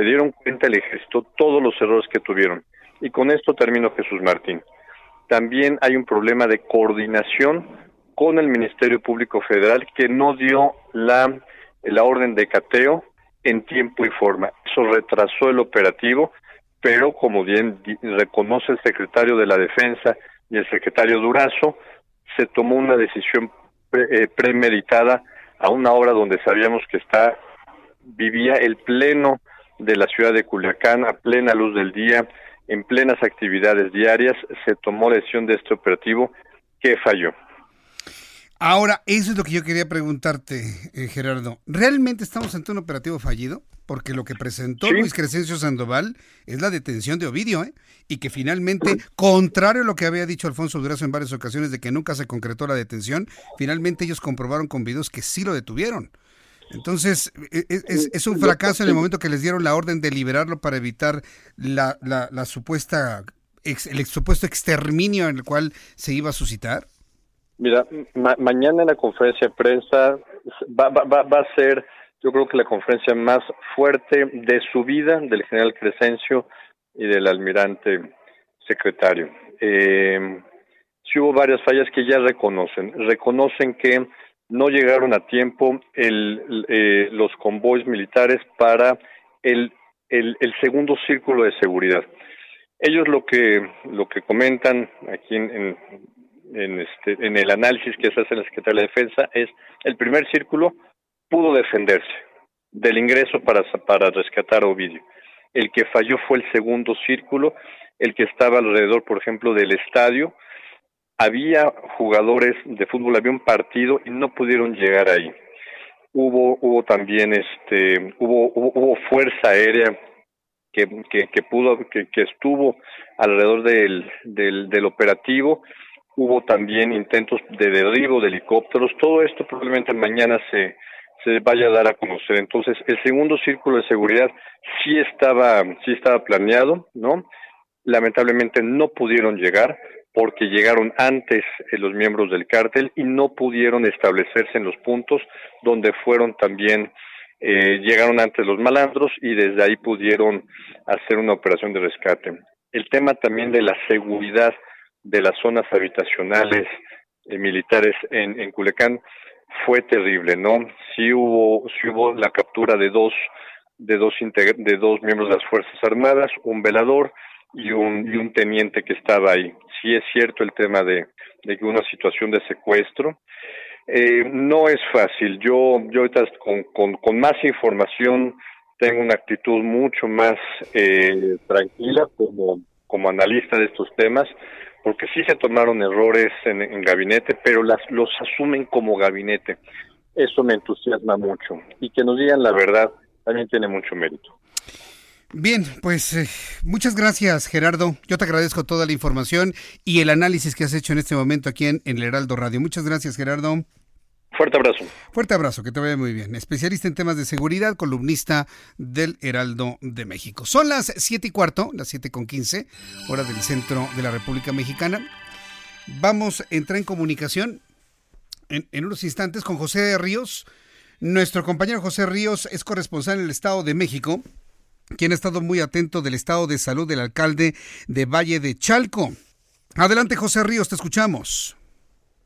dieron cuenta el ejército todos los errores que tuvieron. Y con esto termino, Jesús Martín. También hay un problema de coordinación con el Ministerio Público Federal, que no dio la orden de cateo en tiempo y forma. Eso retrasó el operativo, pero como bien reconoce el secretario de la Defensa y el secretario Durazo, se tomó una decisión premeditada a una hora donde sabíamos que vivía el pleno de la ciudad de Culiacán a plena luz del día, en plenas actividades diarias. Se tomó la decisión de este operativo que falló. Ahora, eso es lo que yo quería preguntarte, Gerardo. ¿Realmente estamos ante un operativo fallido? Porque lo que presentó Luis Crescencio Sandoval es la detención de Ovidio, y que finalmente, contrario a lo que había dicho Alfonso Durazo en varias ocasiones de que nunca se concretó la detención, finalmente ellos comprobaron con videos que sí lo detuvieron. Entonces, es un fracaso en el momento que les dieron la orden de liberarlo para evitar el supuesto exterminio en el cual se iba a suscitar. Mira, mañana en la conferencia de prensa va a ser, yo creo que la conferencia más fuerte de su vida, del general Crescencio y del almirante secretario. Sí hubo varias fallas que ya reconocen que no llegaron a tiempo los convoyes militares para el segundo círculo de seguridad. Ellos lo que comentan aquí en el análisis que se hace en la Secretaría de Defensa es: el primer círculo pudo defenderse del ingreso para rescatar a Ovidio. El que falló fue el segundo círculo, el que estaba alrededor, por ejemplo, del estadio. Había jugadores de fútbol, había un partido y no pudieron llegar ahí. Hubo también hubo fuerza aérea que estuvo alrededor del operativo. Hubo también intentos de derribo de helicópteros. Todo esto probablemente mañana se vaya a dar a conocer. Entonces, el segundo círculo de seguridad sí estaba planeado, ¿no? Lamentablemente no pudieron llegar, porque llegaron antes los miembros del cártel y no pudieron establecerse en los puntos donde fueron también, llegaron antes los malandros y desde ahí pudieron hacer una operación de rescate. El tema también de la seguridad de las zonas habitacionales militares en Culiacán fue terrible, ¿no? Sí hubo la captura de dos miembros de las Fuerzas Armadas, un velador y un teniente que estaba ahí. Sí es cierto el tema de una situación de secuestro. No es fácil. Yo ahorita con más información tengo una actitud mucho más tranquila como analista de estos temas, porque sí se tomaron errores en gabinete, pero los asumen como gabinete. Eso me entusiasma mucho. Y que nos digan la verdad también tiene mucho mérito. Bien, pues muchas gracias, Gerardo. Yo te agradezco toda la información y el análisis que has hecho en este momento aquí en el Heraldo Radio. Muchas gracias, Gerardo. Fuerte abrazo. Fuerte abrazo, que te vaya muy bien. Especialista en temas de seguridad, columnista del Heraldo de México. Son las 7:15, las 7:15, hora del centro de la República Mexicana. Vamos a entrar en comunicación en unos instantes con José Ríos. Nuestro compañero José Ríos es corresponsal en el Estado de México, quien ha estado muy atento del estado de salud del alcalde de Valle de Chalco. Adelante, José Ríos, te escuchamos.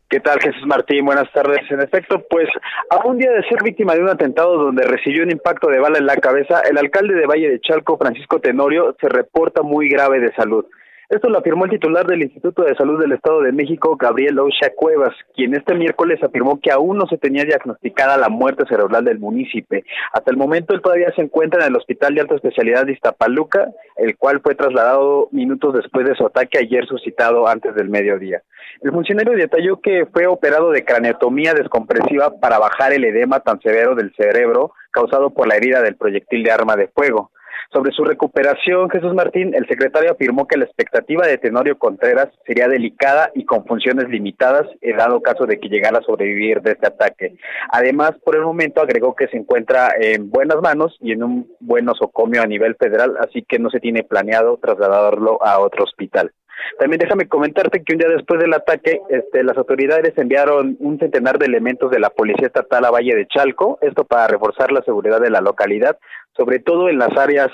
¿Qué tal, Jesús Martín? Buenas tardes. En efecto, pues, a un día de ser víctima de un atentado donde recibió un impacto de bala en la cabeza, el alcalde de Valle de Chalco, Francisco Tenorio, se reporta muy grave de salud. Esto lo afirmó el titular del Instituto de Salud del Estado de México, Gabriel Oshia Cuevas, quien este miércoles afirmó que aún no se tenía diagnosticada la muerte cerebral del munícipe. Hasta el momento, él todavía se encuentra en el Hospital de Alta Especialidad de Iztapaluca, el cual fue trasladado minutos después de su ataque ayer suscitado antes del mediodía. El funcionario detalló que fue operado de craneotomía descompresiva para bajar el edema tan severo del cerebro causado por la herida del proyectil de arma de fuego. Sobre su recuperación, Jesús Martín, el secretario afirmó que la expectativa de Tenorio Contreras sería delicada y con funciones limitadas, en dado caso de que llegara a sobrevivir de este ataque. Además, por el momento agregó que se encuentra en buenas manos y en un buen nosocomio a nivel federal, así que no se tiene planeado trasladarlo a otro hospital. También déjame comentarte que un día después del ataque, las autoridades enviaron un centenar de elementos de la Policía Estatal a Valle de Chalco, esto para reforzar la seguridad de la localidad, sobre todo en las áreas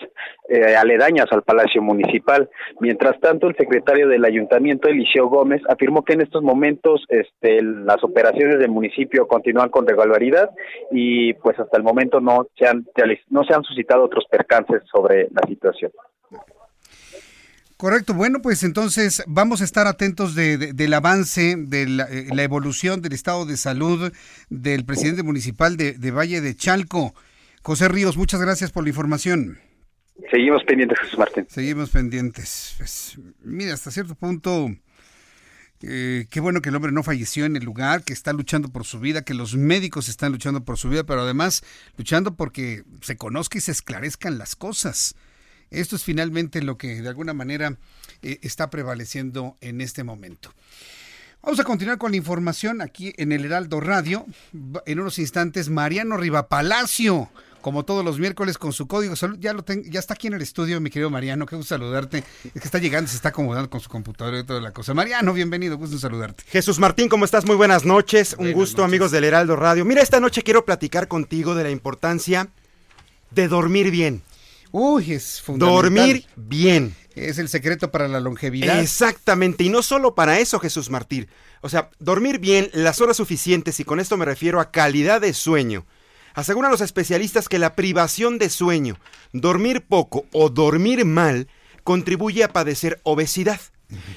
aledañas al Palacio Municipal. Mientras tanto, el secretario del Ayuntamiento, Eliseo Gómez, afirmó que en estos momentos las operaciones del municipio continúan con regularidad y pues hasta el momento no se han suscitado otros percances sobre la situación. Correcto. Bueno, pues entonces vamos a estar atentos del avance, de la evolución del estado de salud del presidente municipal de Valle de Chalco. José Ríos, muchas gracias por la información. Seguimos pendientes, Jesús Martín. Seguimos pendientes. Pues, mira, hasta cierto punto, qué bueno que el hombre no falleció en el lugar, que está luchando por su vida, que los médicos están luchando por su vida, pero además luchando porque se conozca y se esclarezcan las cosas. Esto es finalmente lo que de alguna manera está prevaleciendo en este momento. Vamos a continuar con la información aquí en el Heraldo Radio. En unos instantes, Mariano Rivapalacio, como todos los miércoles con su código de salud. Ya está aquí en el estudio, mi querido Mariano, qué gusto saludarte. Es que está llegando, se está acomodando con su computadora y toda la cosa. Mariano, bienvenido, gusto en saludarte. Jesús Martín, ¿cómo estás? Muy buenas noches. Buenas noches. Amigos del Heraldo Radio. Mira, esta noche quiero platicar contigo de la importancia de dormir bien. Uy, es fundamental. Dormir bien. Es el secreto para la longevidad. Exactamente, y no solo para eso, Jesús Martín. O sea, dormir bien, las horas suficientes, y con esto me refiero a calidad de sueño. Aseguran los especialistas que la privación de sueño, dormir poco o dormir mal, contribuye a padecer obesidad.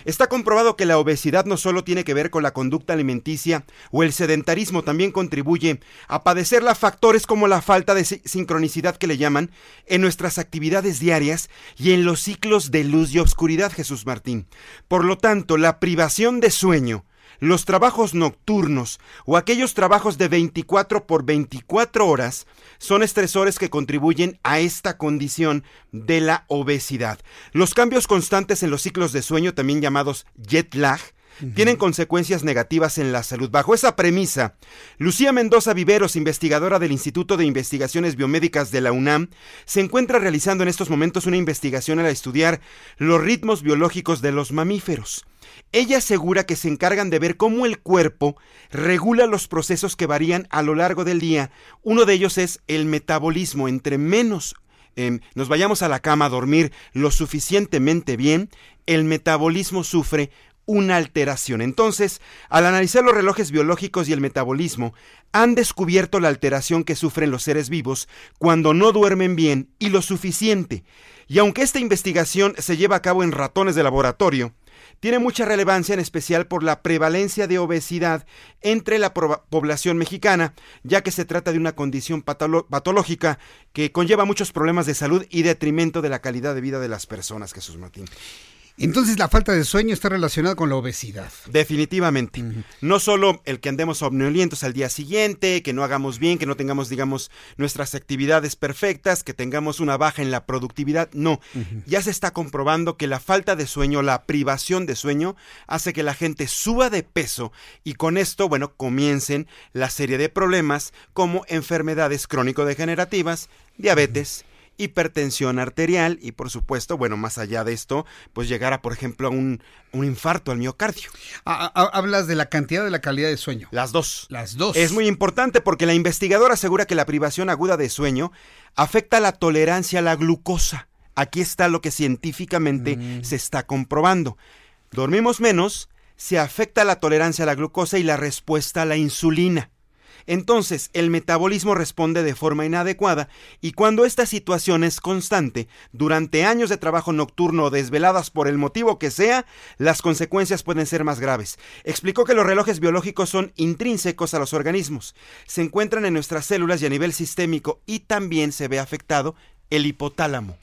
Está comprobado que la obesidad no solo tiene que ver con la conducta alimenticia o el sedentarismo, también contribuye a padecerla factores como la falta de sincronicidad que le llaman en nuestras actividades diarias y en los ciclos de luz y oscuridad, Jesús Martín. Por lo tanto, la privación de sueño, los trabajos nocturnos o aquellos trabajos de 24/24 horas son estresores que contribuyen a esta condición de la obesidad. Los cambios constantes en los ciclos de sueño, también llamados jet lag, tienen consecuencias negativas en la salud. Bajo esa premisa, Lucía Mendoza Viveros, investigadora del Instituto de Investigaciones Biomédicas de la UNAM, se encuentra realizando en estos momentos una investigación al estudiar los ritmos biológicos de los mamíferos. Ella asegura que se encargan de ver cómo el cuerpo regula los procesos que varían a lo largo del día. Uno de ellos es el metabolismo. Entre menos nos vayamos a la cama a dormir lo suficientemente bien, el metabolismo sufre una alteración. Entonces, al analizar los relojes biológicos y el metabolismo, han descubierto la alteración que sufren los seres vivos cuando no duermen bien y lo suficiente. Y aunque esta investigación se lleva a cabo en ratones de laboratorio, tiene mucha relevancia en especial por la prevalencia de obesidad entre la población mexicana, ya que se trata de una condición patológica que conlleva muchos problemas de salud y detrimento de la calidad de vida de las personas, Jesús Martín. Entonces la falta de sueño está relacionada con la obesidad. Definitivamente. Uh-huh. No solo el que andemos somnolientos al día siguiente, que no hagamos bien, que no tengamos, digamos, nuestras actividades perfectas, que tengamos una baja en la productividad, no. Uh-huh. Ya se está comprobando que la falta de sueño, la privación de sueño, hace que la gente suba de peso y con esto, bueno, comiencen la serie de problemas como enfermedades crónico-degenerativas, diabetes, hipertensión arterial y, por supuesto, bueno, más allá de esto, pues llegar a, por ejemplo, a un infarto al miocardio. Hablas de la cantidad o de la calidad de sueño. Las dos. Es muy importante porque la investigadora asegura que la privación aguda de sueño afecta la tolerancia a la glucosa. Aquí está lo que científicamente se está comprobando. Dormimos menos, se afecta la tolerancia a la glucosa y la respuesta a la insulina. Entonces, el metabolismo responde de forma inadecuada y cuando esta situación es constante, durante años de trabajo nocturno o desveladas por el motivo que sea, las consecuencias pueden ser más graves. Explicó que los relojes biológicos son intrínsecos a los organismos, se encuentran en nuestras células y a nivel sistémico, y también se ve afectado el hipotálamo,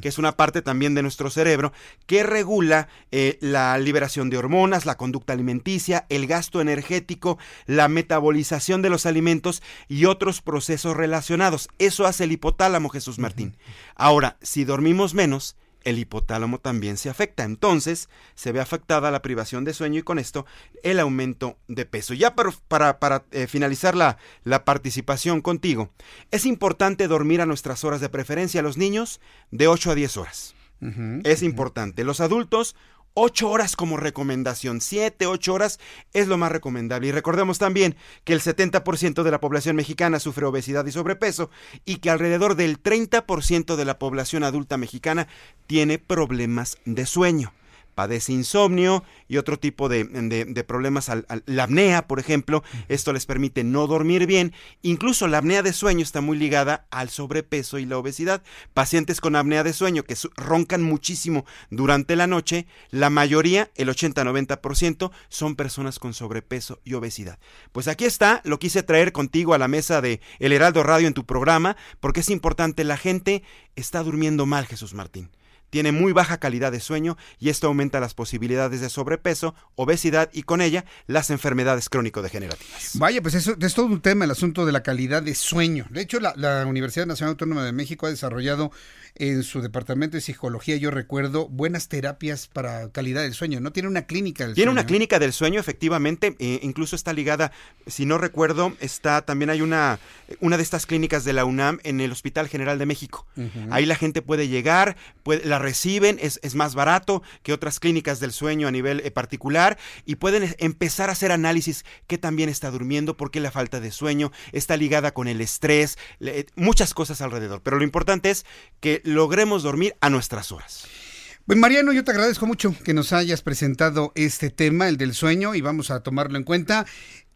que es una parte también de nuestro cerebro que regula la liberación de hormonas, la conducta alimenticia, el gasto energético, la metabolización de los alimentos y otros procesos relacionados. Eso hace el hipotálamo, Jesús Martín. Ahora, si dormimos menos, el hipotálamo también se afecta. Entonces, se ve afectada la privación de sueño y con esto el aumento de peso. Ya para finalizar la participación contigo, es importante dormir a nuestras horas de preferencia. Los niños, de 8 a 10 horas. Uh-huh, es importante. Los adultos, 8 horas como recomendación. 7, 8 horas es lo más recomendable. Y recordemos también que el 70% de la población mexicana sufre obesidad y sobrepeso y que alrededor del 30% de la población adulta mexicana tiene problemas de sueño. Padece insomnio y otro tipo de problemas. La apnea, por ejemplo, esto les permite no dormir bien. Incluso la apnea de sueño está muy ligada al sobrepeso y la obesidad. Pacientes con apnea de sueño que roncan muchísimo durante la noche, la mayoría, el 80-90%, son personas con sobrepeso y obesidad. Pues aquí está, lo quise traer contigo a la mesa de El Heraldo Radio en tu programa, porque es importante, la gente está durmiendo mal, Jesús Martín. Tiene muy baja calidad de sueño y esto aumenta las posibilidades de sobrepeso, obesidad y con ella las enfermedades crónico-degenerativas. Vaya, pues eso es todo un tema, el asunto de la calidad de sueño. De hecho, la Universidad Nacional Autónoma de México ha desarrollado en su departamento de psicología, yo recuerdo, buenas terapias para calidad del sueño, ¿no? Tiene una clínica del sueño. Tiene una clínica del sueño, efectivamente, incluso está ligada, si no recuerdo, también hay una de estas clínicas de la UNAM en el Hospital General de México. Uh-huh. Ahí la gente puede llegar, la reciben, es más barato que otras clínicas del sueño a nivel particular y pueden empezar a hacer análisis qué tan bien está durmiendo, por qué la falta de sueño está ligada con el estrés, muchas cosas alrededor, pero lo importante es que logremos dormir a nuestras horas. Pues Mariano, yo te agradezco mucho que nos hayas presentado este tema, el del sueño, y vamos a tomarlo en cuenta.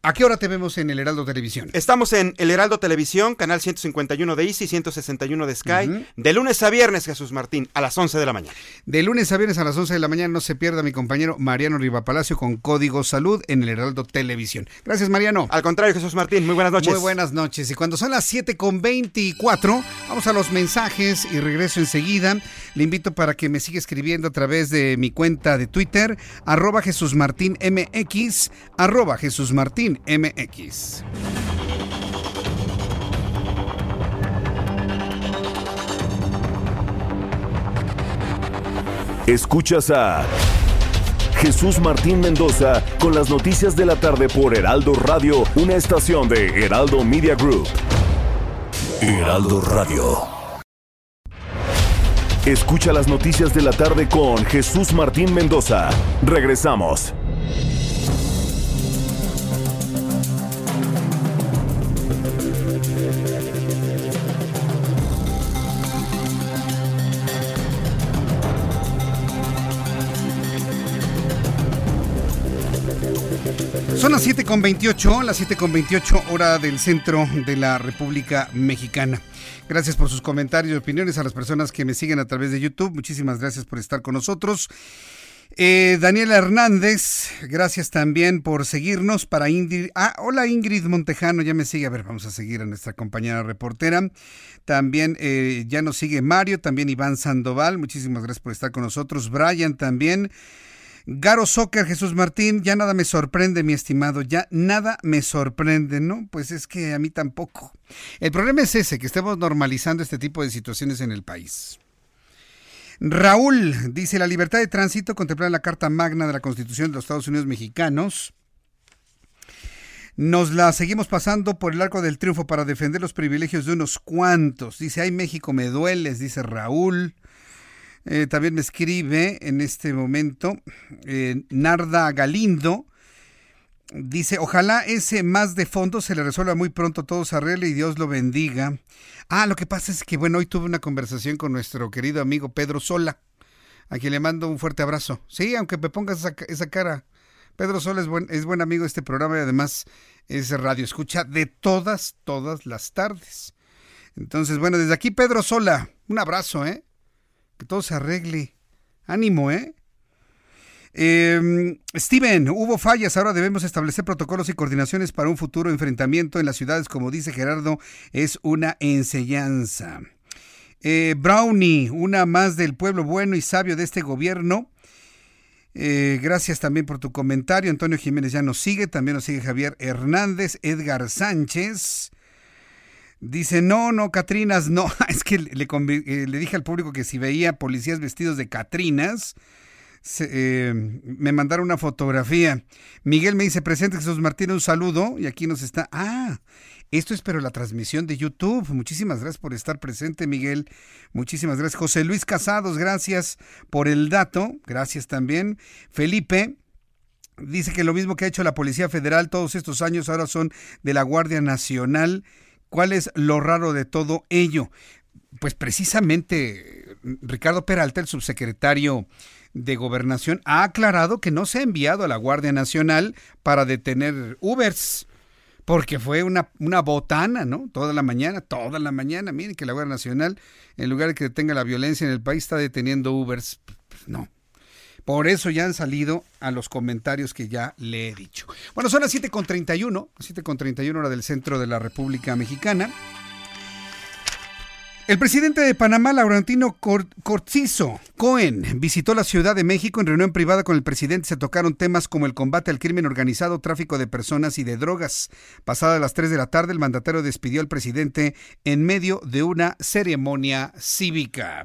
¿A qué hora te vemos en El Heraldo Televisión? Estamos en El Heraldo Televisión, canal 151 de Izzi, 161 de Sky, de lunes a viernes, Jesús Martín, a las 11 de la mañana. De lunes a viernes a las 11 de la mañana, no se pierda mi compañero Mariano Rivapalacio con Código Salud en El Heraldo Televisión. Gracias, Mariano. Al contrario, Jesús Martín, muy buenas noches. Muy buenas noches. Y cuando son las 7:24, vamos a los mensajes y regreso enseguida. Le invito para que me siga escribiendo a través de mi cuenta de Twitter, @JesusMartinMX, @JesusMartinMX. Escuchas a Jesús Martín Mendoza con las noticias de la tarde por Heraldo Radio, una estación de Heraldo Media Group. Heraldo Radio. Escucha las noticias de la tarde con Jesús Martín Mendoza. Regresamos. Son las 7:28, las 7:28 hora del centro de la República Mexicana. Gracias por sus comentarios y opiniones a las personas que me siguen a través de YouTube. Muchísimas gracias por estar con nosotros. Daniel Hernández, gracias también por seguirnos. Para Ingrid, hola Ingrid Montejano, ya me sigue. A ver, vamos a seguir a nuestra compañera reportera. También ya nos sigue Mario, también Iván Sandoval. Muchísimas gracias por estar con nosotros. Brian también. Garo Soccer, Jesús Martín, ya nada me sorprende, mi estimado, ya nada me sorprende, ¿no? Pues es que a mí tampoco. El problema es ese, que estamos normalizando este tipo de situaciones en el país. Raúl dice, la libertad de tránsito contemplada en la Carta Magna de la Constitución de los Estados Unidos Mexicanos, nos la seguimos pasando por el arco del triunfo para defender los privilegios de unos cuantos. Dice, ay, México, me dueles, dice Raúl. También me escribe en este momento Narda Galindo. Dice, ojalá ese más de fondo se le resuelva muy pronto, todo se arregle y Dios lo bendiga. Lo que pasa es que, bueno, hoy tuve una conversación con nuestro querido amigo Pedro Sola, a quien le mando un fuerte abrazo. Sí, aunque me pongas esa cara, Pedro Sola es buen amigo de este programa y además es radio escucha de todas las tardes. Entonces, bueno, desde aquí Pedro Sola, un abrazo, que todo se arregle. Ánimo, Steven, hubo fallas, ahora debemos establecer protocolos y coordinaciones para un futuro enfrentamiento en las ciudades, como dice Gerardo, es una enseñanza. Brownie, una más del pueblo bueno y sabio de este gobierno. Gracias también por tu comentario. Antonio Jiménez ya nos sigue, también nos sigue Javier Hernández, Edgar Sánchez. Dice, no, Catrinas, no. Es que le dije al público que si veía policías vestidos de Catrinas, me mandaron una fotografía. Miguel me dice, presente Jesús Martín, un saludo, y aquí nos está. Esto es pero la transmisión de YouTube. Muchísimas gracias por estar presente, Miguel. Muchísimas gracias. José Luis Casados, gracias por el dato. Gracias también. Felipe dice que lo mismo que ha hecho la Policía Federal todos estos años, ahora son de la Guardia Nacional. ¿Cuál es lo raro de todo ello? Pues precisamente Ricardo Peralta, el subsecretario de Gobernación, ha aclarado que no se ha enviado a la Guardia Nacional para detener Ubers, porque fue una botana, ¿no? Toda la mañana, miren que la Guardia Nacional, en lugar de que detenga la violencia en el país, está deteniendo Ubers. Pues no. Por eso ya han salido a los comentarios que ya le he dicho. Bueno, son las 7:31 hora del centro de la República Mexicana. El presidente de Panamá, Laurentino Cortizo Cohen, visitó la Ciudad de México en reunión privada con el presidente. Se tocaron temas como el combate al crimen organizado, tráfico de personas y de drogas. Pasadas las 3 de la tarde, el mandatario despidió al presidente en medio de una ceremonia cívica.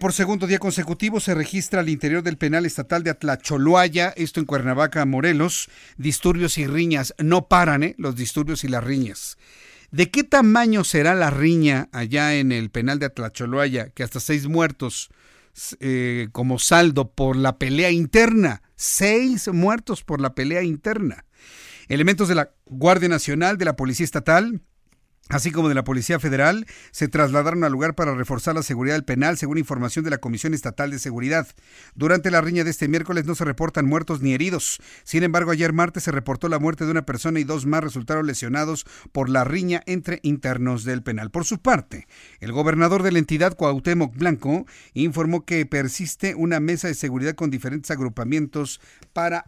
Por segundo día consecutivo se registra al interior del penal estatal de Atlacholoaya, esto en Cuernavaca, Morelos, disturbios y riñas. No paran, los disturbios y las riñas. ¿De qué tamaño será la riña allá en el penal de Atlacholoaya, que hasta 6 muertos como saldo por la pelea interna? 6 muertos por la pelea interna. Elementos de la Guardia Nacional, de la Policía Estatal, así como de la Policía Federal, se trasladaron al lugar para reforzar la seguridad del penal, según información de la Comisión Estatal de Seguridad. Durante la riña de este miércoles no se reportan muertos ni heridos. Sin embargo, ayer martes se reportó la muerte de una persona y 2 más resultaron lesionados por la riña entre internos del penal. Por su parte, el gobernador de la entidad, Cuauhtémoc Blanco, informó que persiste una mesa de seguridad con diferentes agrupamientos para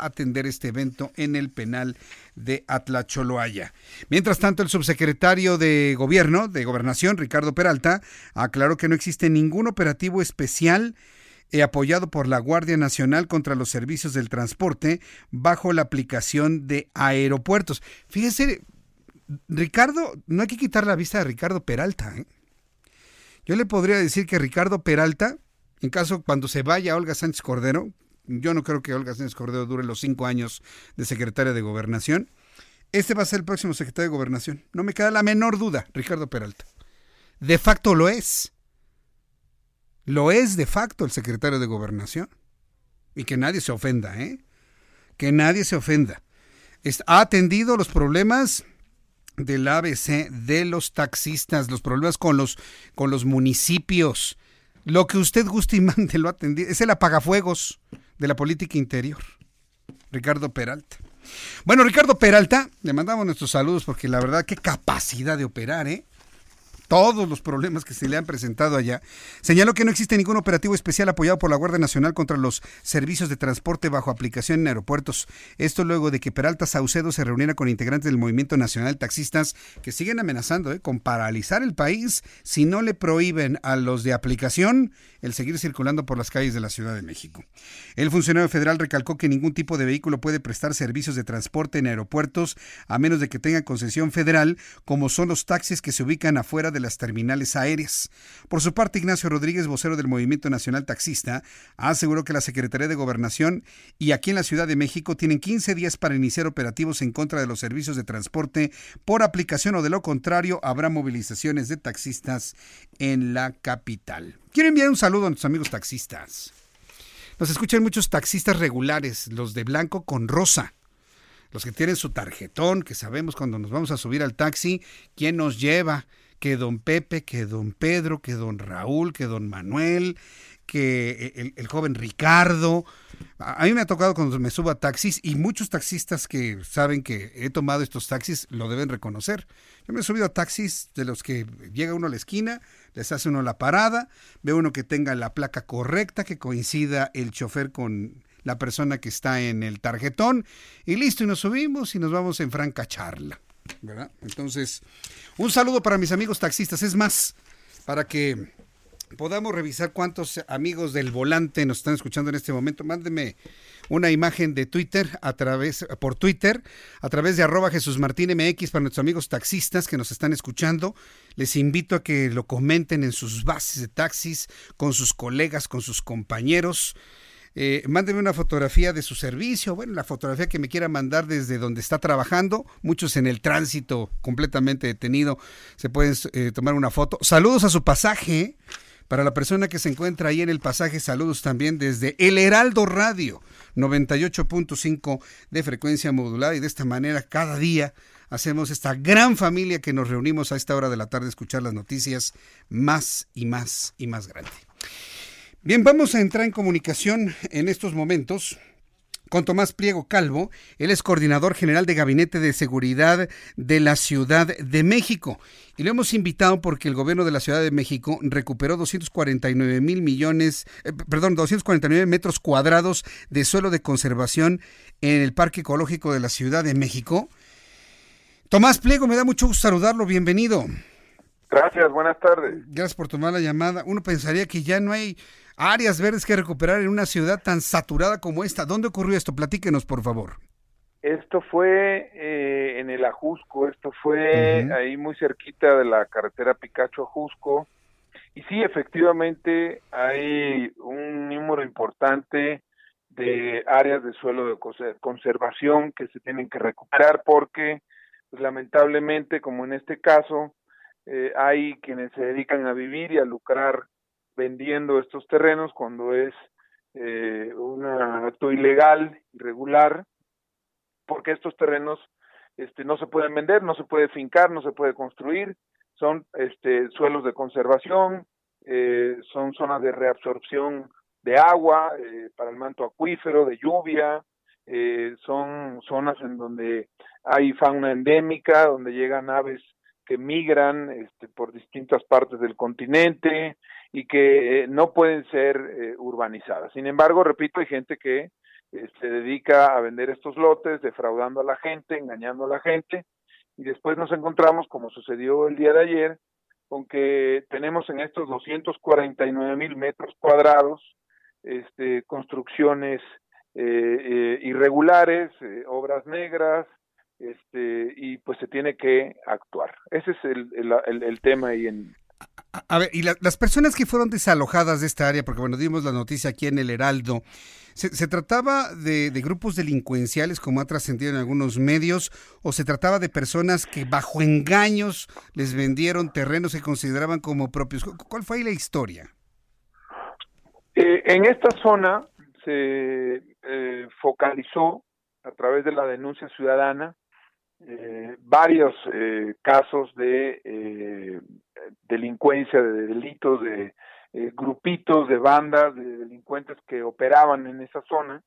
atender este evento en el penal de Atlacholoaya. Mientras tanto, el subsecretario de Gobierno, de Gobernación, Ricardo Peralta, aclaró que no existe ningún operativo especial apoyado por la Guardia Nacional contra los servicios del transporte bajo la aplicación de aeropuertos. Fíjese, Ricardo, no hay que quitar la vista de Ricardo Peralta, Yo le podría decir que Ricardo Peralta, en caso cuando se vaya Olga Sánchez Cordero, yo no creo que Olga Sánchez Cordero dure los 5 años de secretaria de Gobernación. Este va a ser el próximo secretario de Gobernación. No me queda la menor duda, Ricardo Peralta. De facto lo es. Lo es de facto el secretario de Gobernación. Y que nadie se ofenda, Que nadie se ofenda. Ha atendido los problemas del ABC, de los taxistas, los problemas con los municipios. Lo que usted guste y mande lo atendí. Es el apagafuegos de la política interior, Ricardo Peralta. Bueno, Ricardo Peralta, le mandamos nuestros saludos porque la verdad, qué capacidad de operar, todos los problemas que se le han presentado allá, señaló que no existe ningún operativo especial apoyado por la Guardia Nacional contra los servicios de transporte bajo aplicación en aeropuertos. Esto luego de que Peralta Saucedo se reuniera con integrantes del Movimiento Nacional de Taxistas, que siguen amenazando con paralizar el país si no le prohíben a los de aplicación el seguir circulando por las calles de la Ciudad de México. El funcionario federal recalcó que ningún tipo de vehículo puede prestar servicios de transporte en aeropuertos a menos de que tengan concesión federal, como son los taxis que se ubican afuera de las terminales aéreas. Por su parte, Ignacio Rodríguez, vocero del Movimiento Nacional Taxista, aseguró que la Secretaría de Gobernación y aquí en la Ciudad de México tienen 15 días para iniciar operativos en contra de los servicios de transporte por aplicación, o de lo contrario habrá movilizaciones de taxistas en la capital. Quiero enviar un saludo a nuestros amigos taxistas. Nos escuchan muchos taxistas regulares, los de blanco con rosa, los que tienen su tarjetón, que sabemos cuando nos vamos a subir al taxi quién nos lleva, que don Pepe, que don Pedro, que don Raúl, que don Manuel, que el joven Ricardo. A mí me ha tocado cuando me subo a taxis, y muchos taxistas que saben que he tomado estos taxis lo deben reconocer. Yo me he subido a taxis de los que llega uno a la esquina, les hace uno la parada, ve uno que tenga la placa correcta, que coincida el chofer con la persona que está en el tarjetón, y listo, y nos subimos y nos vamos en franca charla, ¿verdad? Entonces, un saludo para mis amigos taxistas. Es más, para que podamos revisar cuántos amigos del volante nos están escuchando en este momento, mándenme una imagen de Twitter por Twitter a través de @JesusMartinMX para nuestros amigos taxistas que nos están escuchando. Les invito a que lo comenten en sus bases de taxis, con sus colegas, con sus compañeros. Mándenme una fotografía de su servicio, bueno, la fotografía que me quiera mandar desde donde está trabajando. Muchos en el tránsito completamente detenido se pueden tomar una foto. Saludos a su pasaje. Para la persona que se encuentra ahí en el pasaje, saludos también desde el Heraldo Radio 98.5 de frecuencia modulada, y de esta manera cada día hacemos esta gran familia que nos reunimos a esta hora de la tarde a escuchar las noticias más y más y más grande. Bien, vamos a entrar en comunicación en estos momentos con Tomás Pliego Calvo. Él es coordinador general de Gabinete de Seguridad de la Ciudad de México. Y lo hemos invitado porque el gobierno de la Ciudad de México recuperó 249 metros cuadrados de suelo de conservación en el Parque Ecológico de la Ciudad de México. Tomás Pliego, me da mucho gusto saludarlo. Bienvenido. Gracias, buenas tardes. Gracias por tomar la llamada. Uno pensaría que ya no hay áreas verdes que recuperar en una ciudad tan saturada como esta. ¿Dónde ocurrió esto? Platíquenos, por favor. Esto fue en el Ajusco, esto fue ahí muy cerquita de la carretera Picacho-Ajusco. Y sí, efectivamente, hay un número importante de áreas de suelo de conservación que se tienen que recuperar porque, pues, lamentablemente, como en este caso, hay quienes se dedican a vivir y a lucrar vendiendo estos terrenos cuando es un acto ilegal, irregular, porque estos terrenos no se pueden vender, no se puede fincar, no se puede construir, son suelos de conservación, son zonas de reabsorción de agua para el manto acuífero, de lluvia, son zonas en donde hay fauna endémica, donde llegan aves que migran por distintas partes del continente y que no pueden ser urbanizadas. Sin embargo, repito, hay gente que se dedica a vender estos lotes, defraudando a la gente, engañando a la gente, y después nos encontramos, como sucedió el día de ayer, con que tenemos en estos 249,000 metros cuadrados construcciones irregulares, obras negras, y pues se tiene que actuar. Ese es el tema ahí en... A ver, y las personas que fueron desalojadas de esta área, porque bueno, dimos la noticia aquí en el Heraldo, ¿se trataba de grupos delincuenciales, como ha trascendido en algunos medios, o se trataba de personas que bajo engaños les vendieron terrenos que consideraban como propios? ¿Cuál fue ahí la historia? En esta zona se focalizó, a través de la denuncia ciudadana, varios casos de delincuencia, de delitos, de grupitos, de bandas, de delincuentes que operaban en esa zona,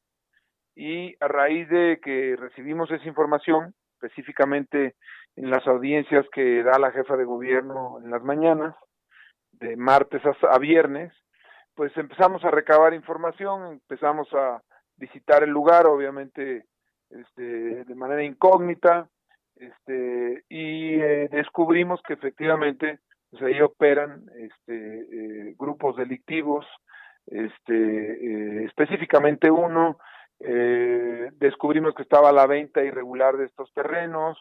y a raíz de que recibimos esa información, específicamente en las audiencias que da la jefa de gobierno en las mañanas, de martes a viernes, pues empezamos a recabar información, empezamos a visitar el lugar, obviamente de manera incógnita, y descubrimos que efectivamente pues ahí operan grupos delictivos, específicamente uno. Descubrimos que estaba la venta irregular de estos terrenos,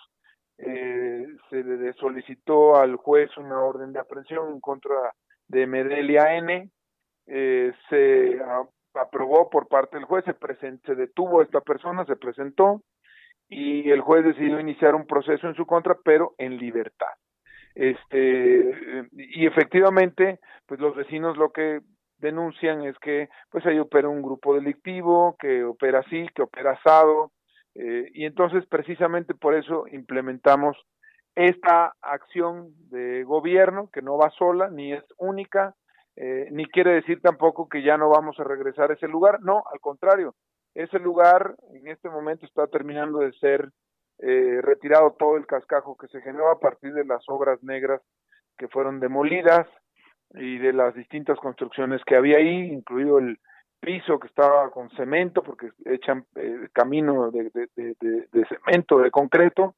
se le solicitó al juez una orden de aprehensión en contra de Medelia N, se aprobó por parte del juez, se detuvo a esta persona, se presentó y el juez decidió iniciar un proceso en su contra, pero en libertad. Y efectivamente, pues los vecinos lo que denuncian es que pues ahí opera un grupo delictivo, que opera así, que opera asado, y entonces precisamente por eso implementamos esta acción de gobierno, que no va sola, ni es única, ni quiere decir tampoco que ya no vamos a regresar a ese lugar, no, al contrario, ese lugar en este momento está terminando de ser retirado todo el cascajo que se generó a partir de las obras negras que fueron demolidas, y de las distintas construcciones que había ahí, incluido el piso que estaba con cemento, porque echan camino de cemento, de concreto,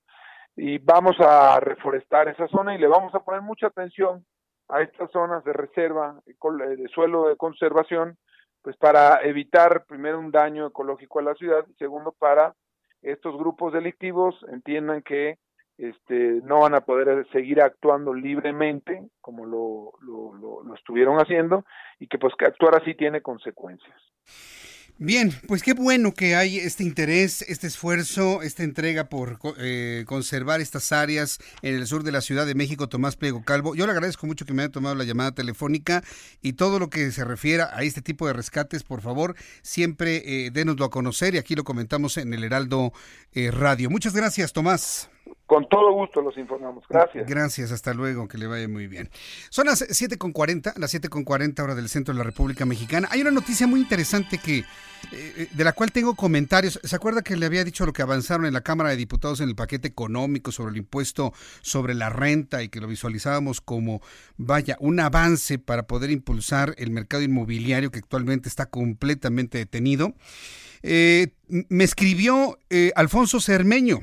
y vamos a reforestar esa zona y le vamos a poner mucha atención a estas zonas de reserva, de suelo de conservación, pues para evitar primero un daño ecológico a la ciudad, y segundo para estos grupos delictivos entiendan que no van a poder seguir actuando libremente como lo estuvieron haciendo, y que pues que actuar así tiene consecuencias. Bien, pues qué bueno que hay este interés, este esfuerzo, esta entrega por conservar estas áreas en el sur de la Ciudad de México. Tomás Pliego Calvo, yo le agradezco mucho que me haya tomado la llamada telefónica, y todo lo que se refiera a este tipo de rescates, por favor, siempre dénoslo a conocer, y aquí lo comentamos en el Heraldo Radio. Muchas gracias, Tomás. Con todo gusto los informamos. Gracias. Gracias, hasta luego, que le vaya muy bien. Son las 7:40, las 7:40 hora del centro de la República Mexicana. Hay una noticia muy interesante que de la cual tengo comentarios. ¿Se acuerda que le había dicho lo que avanzaron en la Cámara de Diputados en el paquete económico sobre el impuesto sobre la renta, y que lo visualizábamos como, vaya, un avance para poder impulsar el mercado inmobiliario que actualmente está completamente detenido? Me escribió Alfonso Cermeño.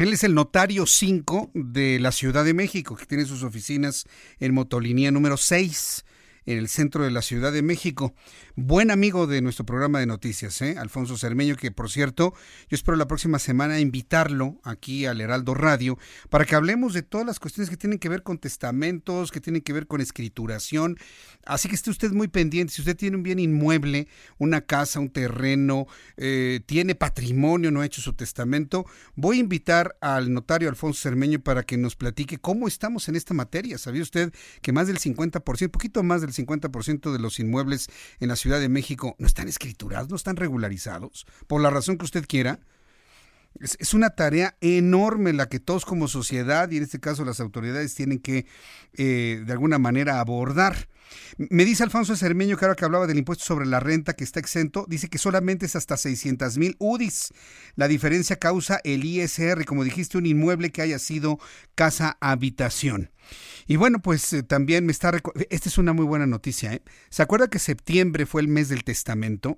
Él es el notario 5 de la Ciudad de México, que tiene sus oficinas en Motolinía número 6, en el centro de la Ciudad de México. Buen amigo de nuestro programa de noticias, Alfonso Cermeño, que por cierto, yo espero la próxima semana invitarlo aquí al Heraldo Radio para que hablemos de todas las cuestiones que tienen que ver con testamentos, que tienen que ver con escrituración. Así que esté usted muy pendiente. Si usted tiene un bien inmueble, una casa, un terreno, tiene patrimonio, no ha hecho su testamento, voy a invitar al notario Alfonso Cermeño para que nos platique cómo estamos en esta materia. ¿Sabía usted que más del 50%, poquito más del 50% de los inmuebles en la Ciudad de México no están escriturados, no están regularizados, por la razón que usted quiera? Es una tarea enorme la que todos como sociedad, y en este caso las autoridades, tienen que de alguna manera abordar. Me dice Alfonso Cermeño que ahora que hablaba del impuesto sobre la renta que está exento, dice que solamente es hasta 600,000 UDIs. La diferencia causa el ISR, como dijiste, un inmueble que haya sido casa-habitación. Y bueno, pues también me está... Esta es una muy buena noticia, ¿eh? ¿Se acuerda que septiembre fue el mes del testamento?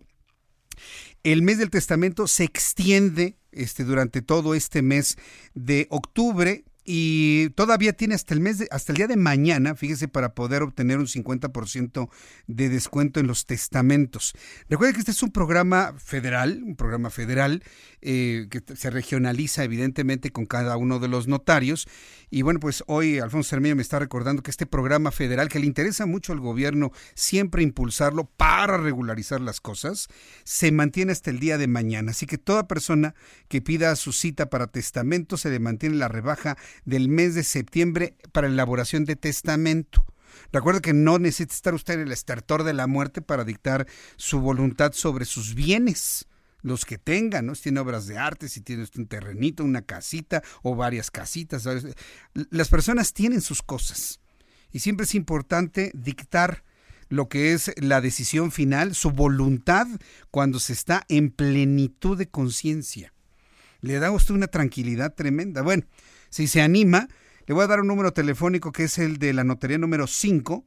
El mes del testamento se extiende durante todo este mes de octubre, y todavía tiene hasta el día de mañana, fíjese, para poder obtener un 50% de descuento en los testamentos. Recuerden que este es un programa federal que se regionaliza evidentemente con cada uno de los notarios. Y bueno, pues hoy Alfonso Cermeño me está recordando que este programa federal, que le interesa mucho al gobierno siempre impulsarlo para regularizar las cosas, se mantiene hasta el día de mañana. Así que toda persona que pida su cita para testamento se le mantiene la rebaja del mes de septiembre para elaboración de testamento. Recuerda que no necesita estar usted en el estertor de la muerte para dictar su voluntad sobre sus bienes, los que tenga, ¿no? Si tiene obras de arte, si tiene usted un terrenito, una casita o varias casitas, ¿sabes? Las personas tienen sus cosas, y siempre es importante dictar lo que es la decisión final, su voluntad, cuando se está en plenitud de conciencia. Le da a usted una tranquilidad tremenda. Bueno, Si se anima, le voy a dar un número telefónico que es el de la notaría número 5,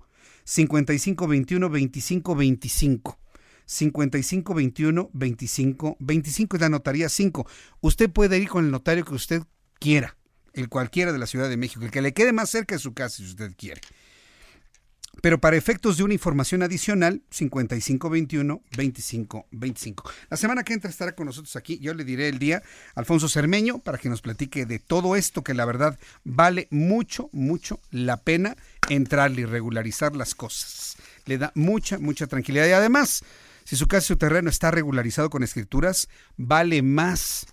5521-2525. 5521-2525 es la notaría 5. Usted puede ir con el notario que usted quiera, el cualquiera de la Ciudad de México, el que le quede más cerca de su casa si usted quiere. Pero para efectos de una información adicional, 5521-2525. La semana que entra estará con nosotros aquí, yo le diré el día, Alfonso Cermeño, para que nos platique de todo esto, que la verdad vale mucho, mucho la pena entrarle y regularizar las cosas. Le da mucha, mucha tranquilidad. Y además, si su casa y su terreno está regularizado con escrituras, vale más.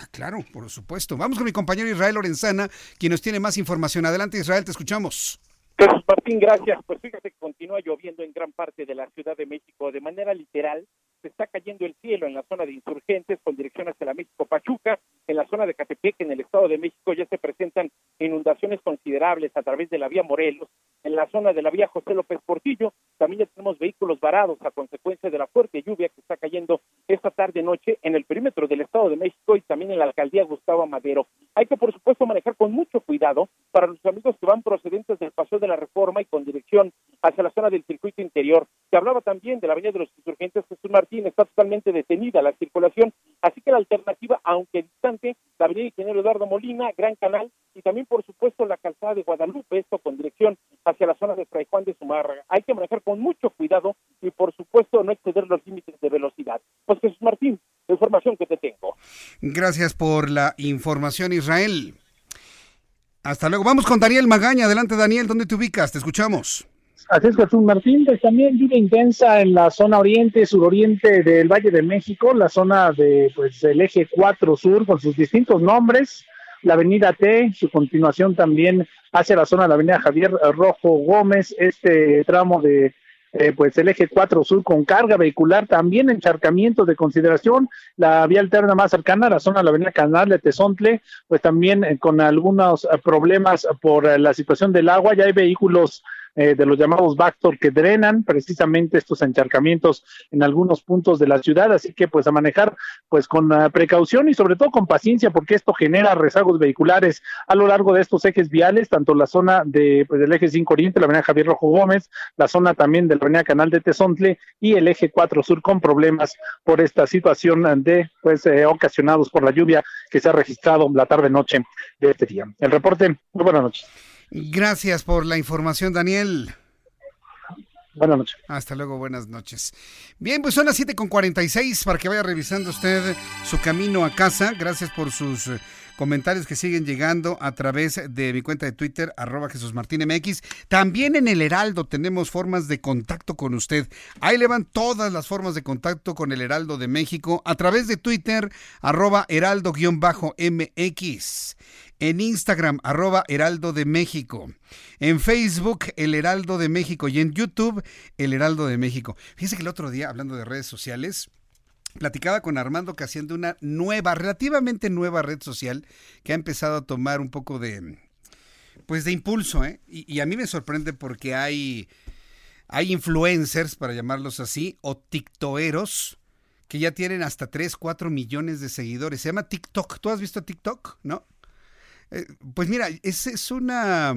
Ah, claro, por supuesto. Vamos con mi compañero Israel Lorenzana, quien nos tiene más información. Adelante, Israel, te escuchamos. Jesús Martín, gracias. Pues fíjate que continúa lloviendo en gran parte de la Ciudad de México. De manera literal, se está cayendo el cielo en la zona de Insurgentes con dirección hacia la México-Pachuca. En la zona de Catepec, en el Estado de México, ya se presentan inundaciones considerables a través de la vía Morelos. En la zona de la vía José López Portillo, también ya tenemos vehículos varados a consecuencia de la fuerte lluvia que está cayendo esta tarde-noche en el perímetro del Estado de México y también en la alcaldía Gustavo Madero. Hay que, por supuesto, manejar con mucho cuidado para los amigos que van procedentes del Paseo de la Reforma y con dirección hacia la zona del circuito interior. Se hablaba también de la avenida de los Insurgentes Jesús Martín, está totalmente detenida la circulación, así que la alternativa, aunque distante, la avenida Ingeniero Eduardo Molina, Gran Canal y también, por supuesto, la calzada de Guadalupe, esto con dirección hacia la zona de Fray Juan de Zumárraga. Hay que manejar con mucho cuidado y, por supuesto, no exceder los límites de velocidad. Pues Jesús Martín, la información que te tengo. Gracias por la información, Israel. Hasta luego. Vamos con Daniel Magaña. Adelante, Daniel, ¿dónde te ubicas? Te escuchamos. Así es, Jesús Martín. Pues también lluvia intensa en la zona oriente, suroriente del Valle de México, la zona de, pues, el eje 4 sur, con sus distintos nombres, la avenida T, su continuación también hacia la zona de la avenida Javier Rojo Gómez, este tramo de pues el eje 4 sur con carga vehicular, también encharcamientos de consideración, la vía alterna más cercana, la zona de la avenida Canal de Tezontle, pues también con algunos problemas por la situación del agua, ya hay vehículos de los llamados backdoor que drenan precisamente estos encharcamientos en algunos puntos de la ciudad, así que pues a manejar pues con precaución y sobre todo con paciencia, porque esto genera rezagos vehiculares a lo largo de estos ejes viales, tanto la zona de, pues, del eje 5 Oriente, la avenida Javier Rojo Gómez, la zona también de la avenida Canal de Tezontle y el eje 4 Sur con problemas por esta situación de pues ocasionados por la lluvia que se ha registrado la tarde-noche de este día. El reporte, muy buenas noches. Gracias por la información, Daniel. Buenas noches. Hasta luego, buenas noches. Bien, pues son las 7:46 para que vaya revisando usted su camino a casa. Gracias por sus comentarios que siguen llegando a través de mi cuenta de Twitter, @JesusMartinMX. También en el Heraldo tenemos formas de contacto con usted. Ahí le van todas las formas de contacto con el Heraldo de México a través de Twitter, @Heraldo-MX. En Instagram, @Heraldo de México. En Facebook, El Heraldo de México. Y en YouTube, El Heraldo de México. Fíjense que el otro día, hablando de redes sociales, platicaba con Armando Casián de una nueva, relativamente nueva red social que ha empezado a tomar un poco de, pues, de impulso, ¿eh? Y a mí me sorprende porque hay influencers, para llamarlos así, o tiktokeros, que ya tienen hasta 3, 4 millones de seguidores. Se llama TikTok. ¿Tú has visto TikTok? ¿No? Pues mira, es una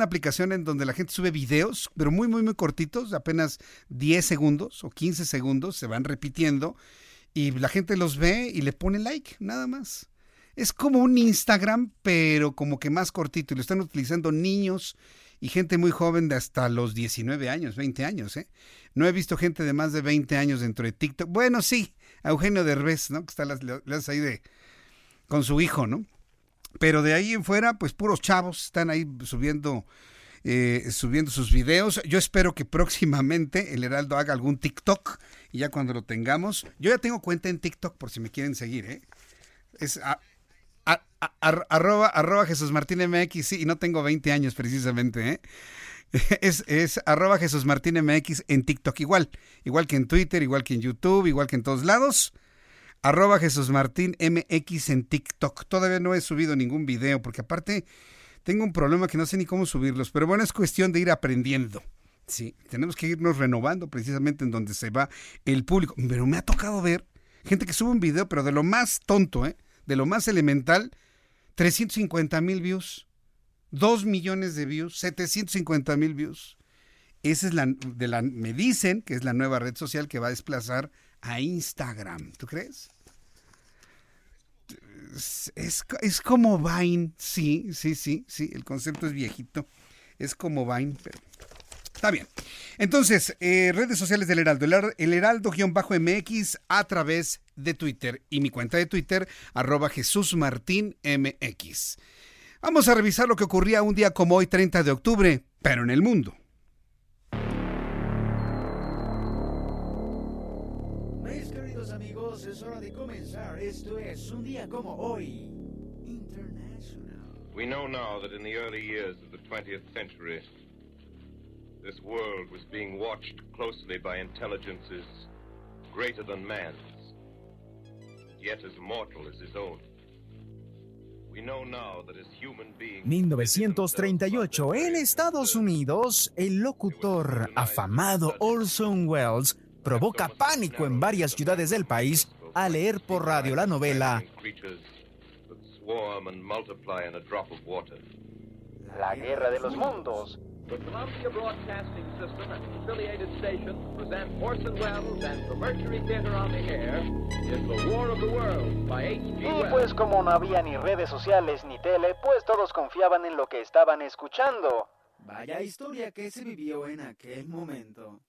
aplicación en donde la gente sube videos, pero muy, muy, muy cortitos, apenas 10 segundos o 15 segundos, se van repitiendo y la gente los ve y le pone like, nada más. Es como un Instagram, pero como que más cortito, y lo están utilizando niños y gente muy joven de hasta los 19 años, 20 años, ¿eh? No he visto gente de más de 20 años dentro de TikTok. Bueno, sí, a Eugenio Derbez, ¿no? Que está las ahí con su hijo, ¿no? Pero de ahí en fuera, pues puros chavos están ahí subiendo sus videos. Yo espero que próximamente el Heraldo haga algún TikTok y ya cuando lo tengamos. Yo ya tengo cuenta en TikTok por si me quieren seguir, ¿eh? Es arroba JesusMartinMX, sí, y no tengo 20 años precisamente, ¿eh? Es arroba JesusMartinMX en TikTok, igual que en Twitter, igual que en YouTube, igual que en todos lados. @JesusMartinMX en TikTok. Todavía no he subido ningún video porque aparte tengo un problema que no sé ni cómo subirlos, pero bueno, es cuestión de ir aprendiendo. Sí, tenemos que irnos renovando precisamente en donde se va el público. Pero me ha tocado ver gente que sube un video, pero de lo más tonto, de lo más elemental, 350,000 views, 2 millones de views, 750,000 views. Esa es me dicen que es la nueva red social que va a desplazar a Instagram. ¿Tú crees? Es como Vine. Sí. El concepto es viejito. Es como Vine, pero... Está bien. Entonces, redes sociales del Heraldo. El Heraldo-MX a través de Twitter. Y mi cuenta de Twitter, @JesúsMartínMX. Vamos a revisar lo que ocurría un día como hoy, 30 de octubre, pero en el mundo. Mis queridos amigos, es hora de comenzar. Esto es un día como hoy. International. We know now that in the early years of the 20th century... This world was being watched closely by intelligences greater than man's, yet as mortal as his own. We know now that as human beings... 1938, en Estados Unidos, el locutor afamado Orson Welles provoca pánico en varias ciudades del país al leer por radio la novela La Guerra de los Mundos. The Columbia Broadcasting System and affiliated stations present Orson Welles and the Mercury Theater on the Air in The War of the Worlds by H.G. Wells. Y pues como no había ni redes sociales ni tele, pues todos confiaban en lo que estaban escuchando. Vaya historia que se vivió en aquel momento.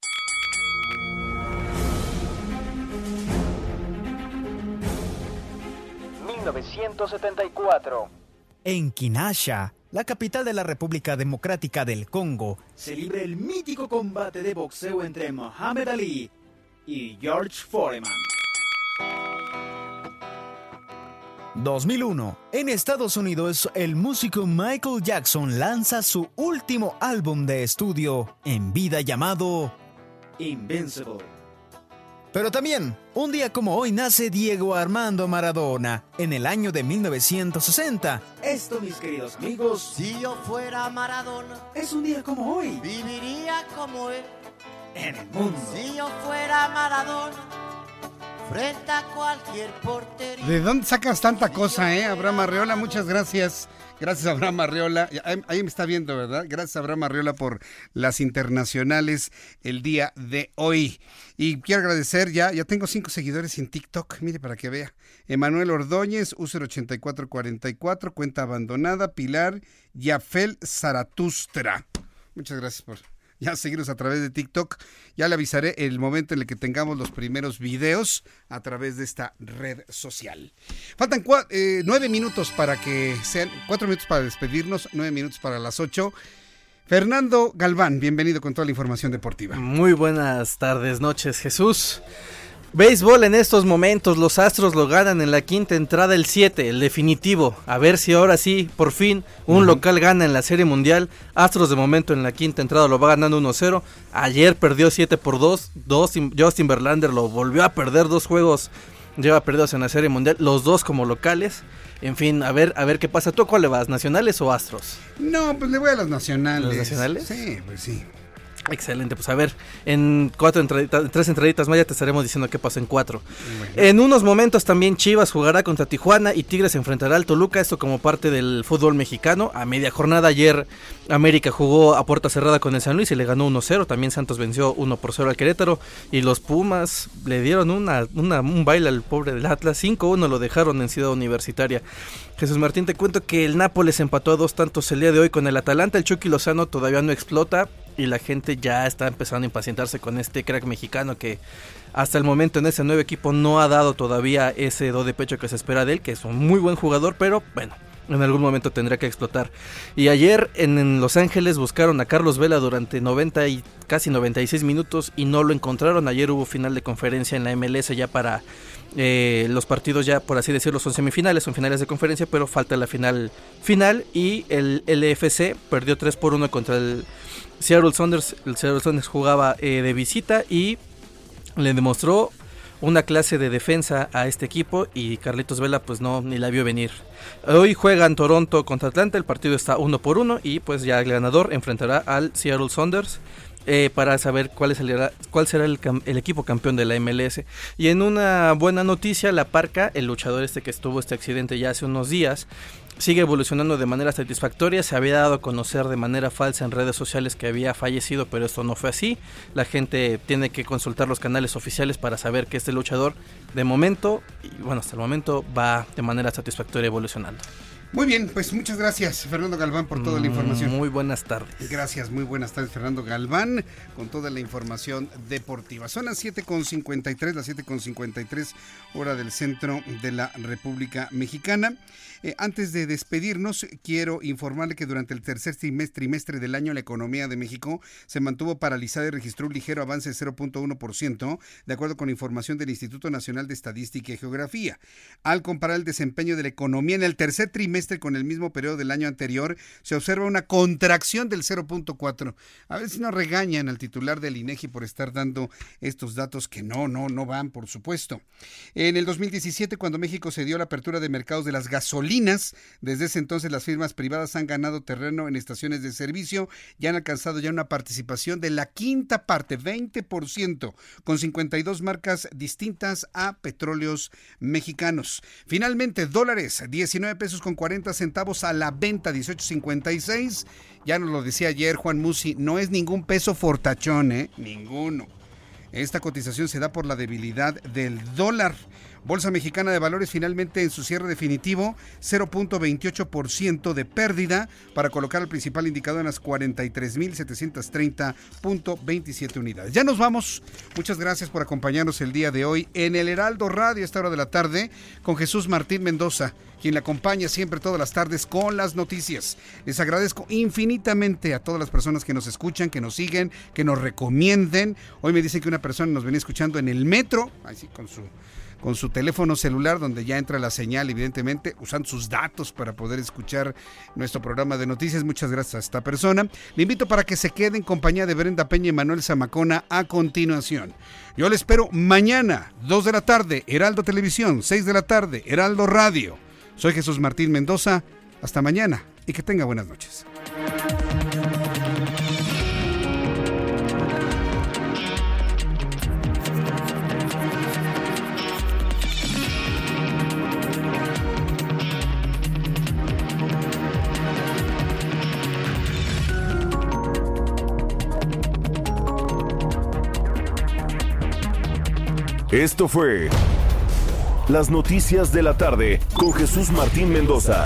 ...1974... En Kinshasa, la capital de la República Democrática del Congo, se libra el mítico combate de boxeo entre Muhammad Ali y George Foreman. 2001. En Estados Unidos, el músico Michael Jackson lanza su último álbum de estudio en vida llamado Invincible. Pero también, un día como hoy nace Diego Armando Maradona, en el año de 1960. Esto, mis queridos amigos, si yo fuera Maradona, es un día como hoy. Viviría como él, en el mundo. Si yo fuera Maradona, frente a cualquier portería. ¿De dónde sacas tanta cosa, Abraham Arreola? Muchas gracias. Gracias a Abraham Arreola, ahí me está viendo, ¿verdad? Gracias a Abraham Arreola por las internacionales el día de hoy. Y quiero agradecer, ya tengo 5 seguidores en TikTok, mire para que vea. Emanuel Ordóñez, User8444, Cuenta Abandonada, Pilar, Yafel Zaratustra. Muchas gracias por ya seguirnos a través de TikTok. Ya le avisaré el momento en el que tengamos los primeros videos a través de esta red social. Faltan 4 minutos para despedirnos, 9 minutos para las 8. Fernando Galván, bienvenido con toda la información deportiva. Muy buenas tardes, noches, Jesús. Béisbol en estos momentos, los Astros lo ganan en la quinta entrada, el 7, el definitivo. A ver si ahora sí, por fin, un local gana en la Serie Mundial. Astros de momento en la quinta entrada lo va ganando 1-0. Ayer perdió 7-2, Justin Verlander lo volvió a perder, 2 juegos lleva perdidos en la Serie Mundial, los 2 como locales. En fin, a ver qué pasa. ¿Tú a cuál le vas, nacionales o Astros? No, pues le voy a los nacionales. ¿Los nacionales? Sí, pues sí. Excelente, pues a ver, en 3 entraditas más ya te estaremos diciendo qué pasó en 4. Bueno. En unos momentos también Chivas jugará contra Tijuana y Tigres enfrentará al Toluca, esto como parte del fútbol mexicano. A media jornada ayer América jugó a puerta cerrada con el San Luis y le ganó 1-0, también Santos venció 1-0 al Querétaro y los Pumas le dieron un baile al pobre del Atlas, 5-1 lo dejaron en Ciudad Universitaria. Jesús Martín, te cuento que el Nápoles empató a 2 tantos el día de hoy con el Atalanta, el Chucky Lozano todavía no explota. Y la gente ya está empezando a impacientarse con este crack mexicano que hasta el momento en ese nuevo equipo no ha dado todavía ese do de pecho que se espera de él, que es un muy buen jugador, pero bueno, en algún momento tendrá que explotar. Y ayer en Los Ángeles buscaron a Carlos Vela durante 90 y casi 96 minutos y no lo encontraron. Ayer hubo final de conferencia en la MLS ya para los partidos ya, por así decirlo, son semifinales, son finales de conferencia, pero falta la final y el LFC perdió 3-1 contra el Seattle Sounders. El Seattle Sounders jugaba de visita y le demostró una clase de defensa a este equipo y Carlitos Vela pues no, ni la vio venir. Hoy juegan Toronto contra Atlanta, el partido está 1-1 y pues ya el ganador enfrentará al Seattle Sounders. para saber cuál será el equipo campeón de la MLS. Y en una buena noticia, la Parca, el luchador que estuvo este accidente ya hace unos días, sigue evolucionando de manera satisfactoria. Se había dado a conocer de manera falsa en redes sociales que había fallecido, pero esto no fue así. La gente tiene que consultar los canales oficiales para saber que este luchador de momento, y bueno, hasta el momento, va de manera satisfactoria evolucionando. Muy bien, pues muchas gracias, Fernando Galván, por toda la información. Muy buenas tardes. Gracias, muy buenas tardes, Fernando Galván, con toda la información deportiva. Son las 7:53, las 7:53, hora del centro de la República Mexicana. Antes de despedirnos, quiero informarle que durante el tercer trimestre del año la economía de México se mantuvo paralizada y registró un ligero avance de 0.1%, de acuerdo con información del Instituto Nacional de Estadística y Geografía. Al comparar el desempeño de la economía en el tercer trimestre con el mismo periodo del año anterior, se observa una contracción del 0.4%. A ver si no regañan al titular del INEGI por estar dando estos datos que no van, por supuesto. En el 2017, cuando México cedió la apertura de mercados de las gasolinas, desde ese entonces las firmas privadas han ganado terreno en estaciones de servicio y han alcanzado ya una participación de la quinta parte, 20%, con 52 marcas distintas a Petróleos Mexicanos. Finalmente, dólares, 19.40 pesos a la venta, 18.56. Ya nos lo decía ayer Juan Musi, no es ningún peso fortachón, ninguno. Esta cotización se da por la debilidad del dólar. Bolsa Mexicana de Valores finalmente en su cierre definitivo, 0.28% de pérdida para colocar al principal indicador en las 43.730.27 unidades. Ya nos vamos. Muchas gracias por acompañarnos el día de hoy en el Heraldo Radio a esta hora de la tarde con Jesús Martín Mendoza, quien le acompaña siempre todas las tardes con las noticias. Les agradezco infinitamente a todas las personas que nos escuchan, que nos siguen, que nos recomienden. Hoy me dicen que una persona nos venía escuchando en el metro, así con su teléfono celular, donde ya entra la señal, evidentemente, usando sus datos para poder escuchar nuestro programa de noticias. Muchas gracias a esta persona. Le invito para que se quede en compañía de Brenda Peña y Manuel Zamacona a continuación. Yo le espero mañana, 2 de la tarde, Heraldo Televisión, 6 de la tarde, Heraldo Radio. Soy Jesús Martín Mendoza. Hasta mañana y que tenga buenas noches. Esto fue Las Noticias de la Tarde con Jesús Martín Mendoza.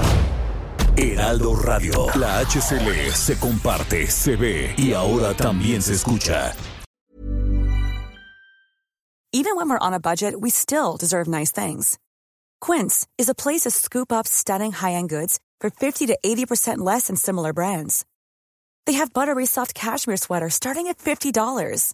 Heraldo Radio, la HCL se comparte, se ve y ahora también se escucha. Even when we're on a budget, we still deserve nice things. Quince is a place to scoop up stunning high-end goods for 50 to 80% less than similar brands. They have buttery soft cashmere sweaters starting at $50.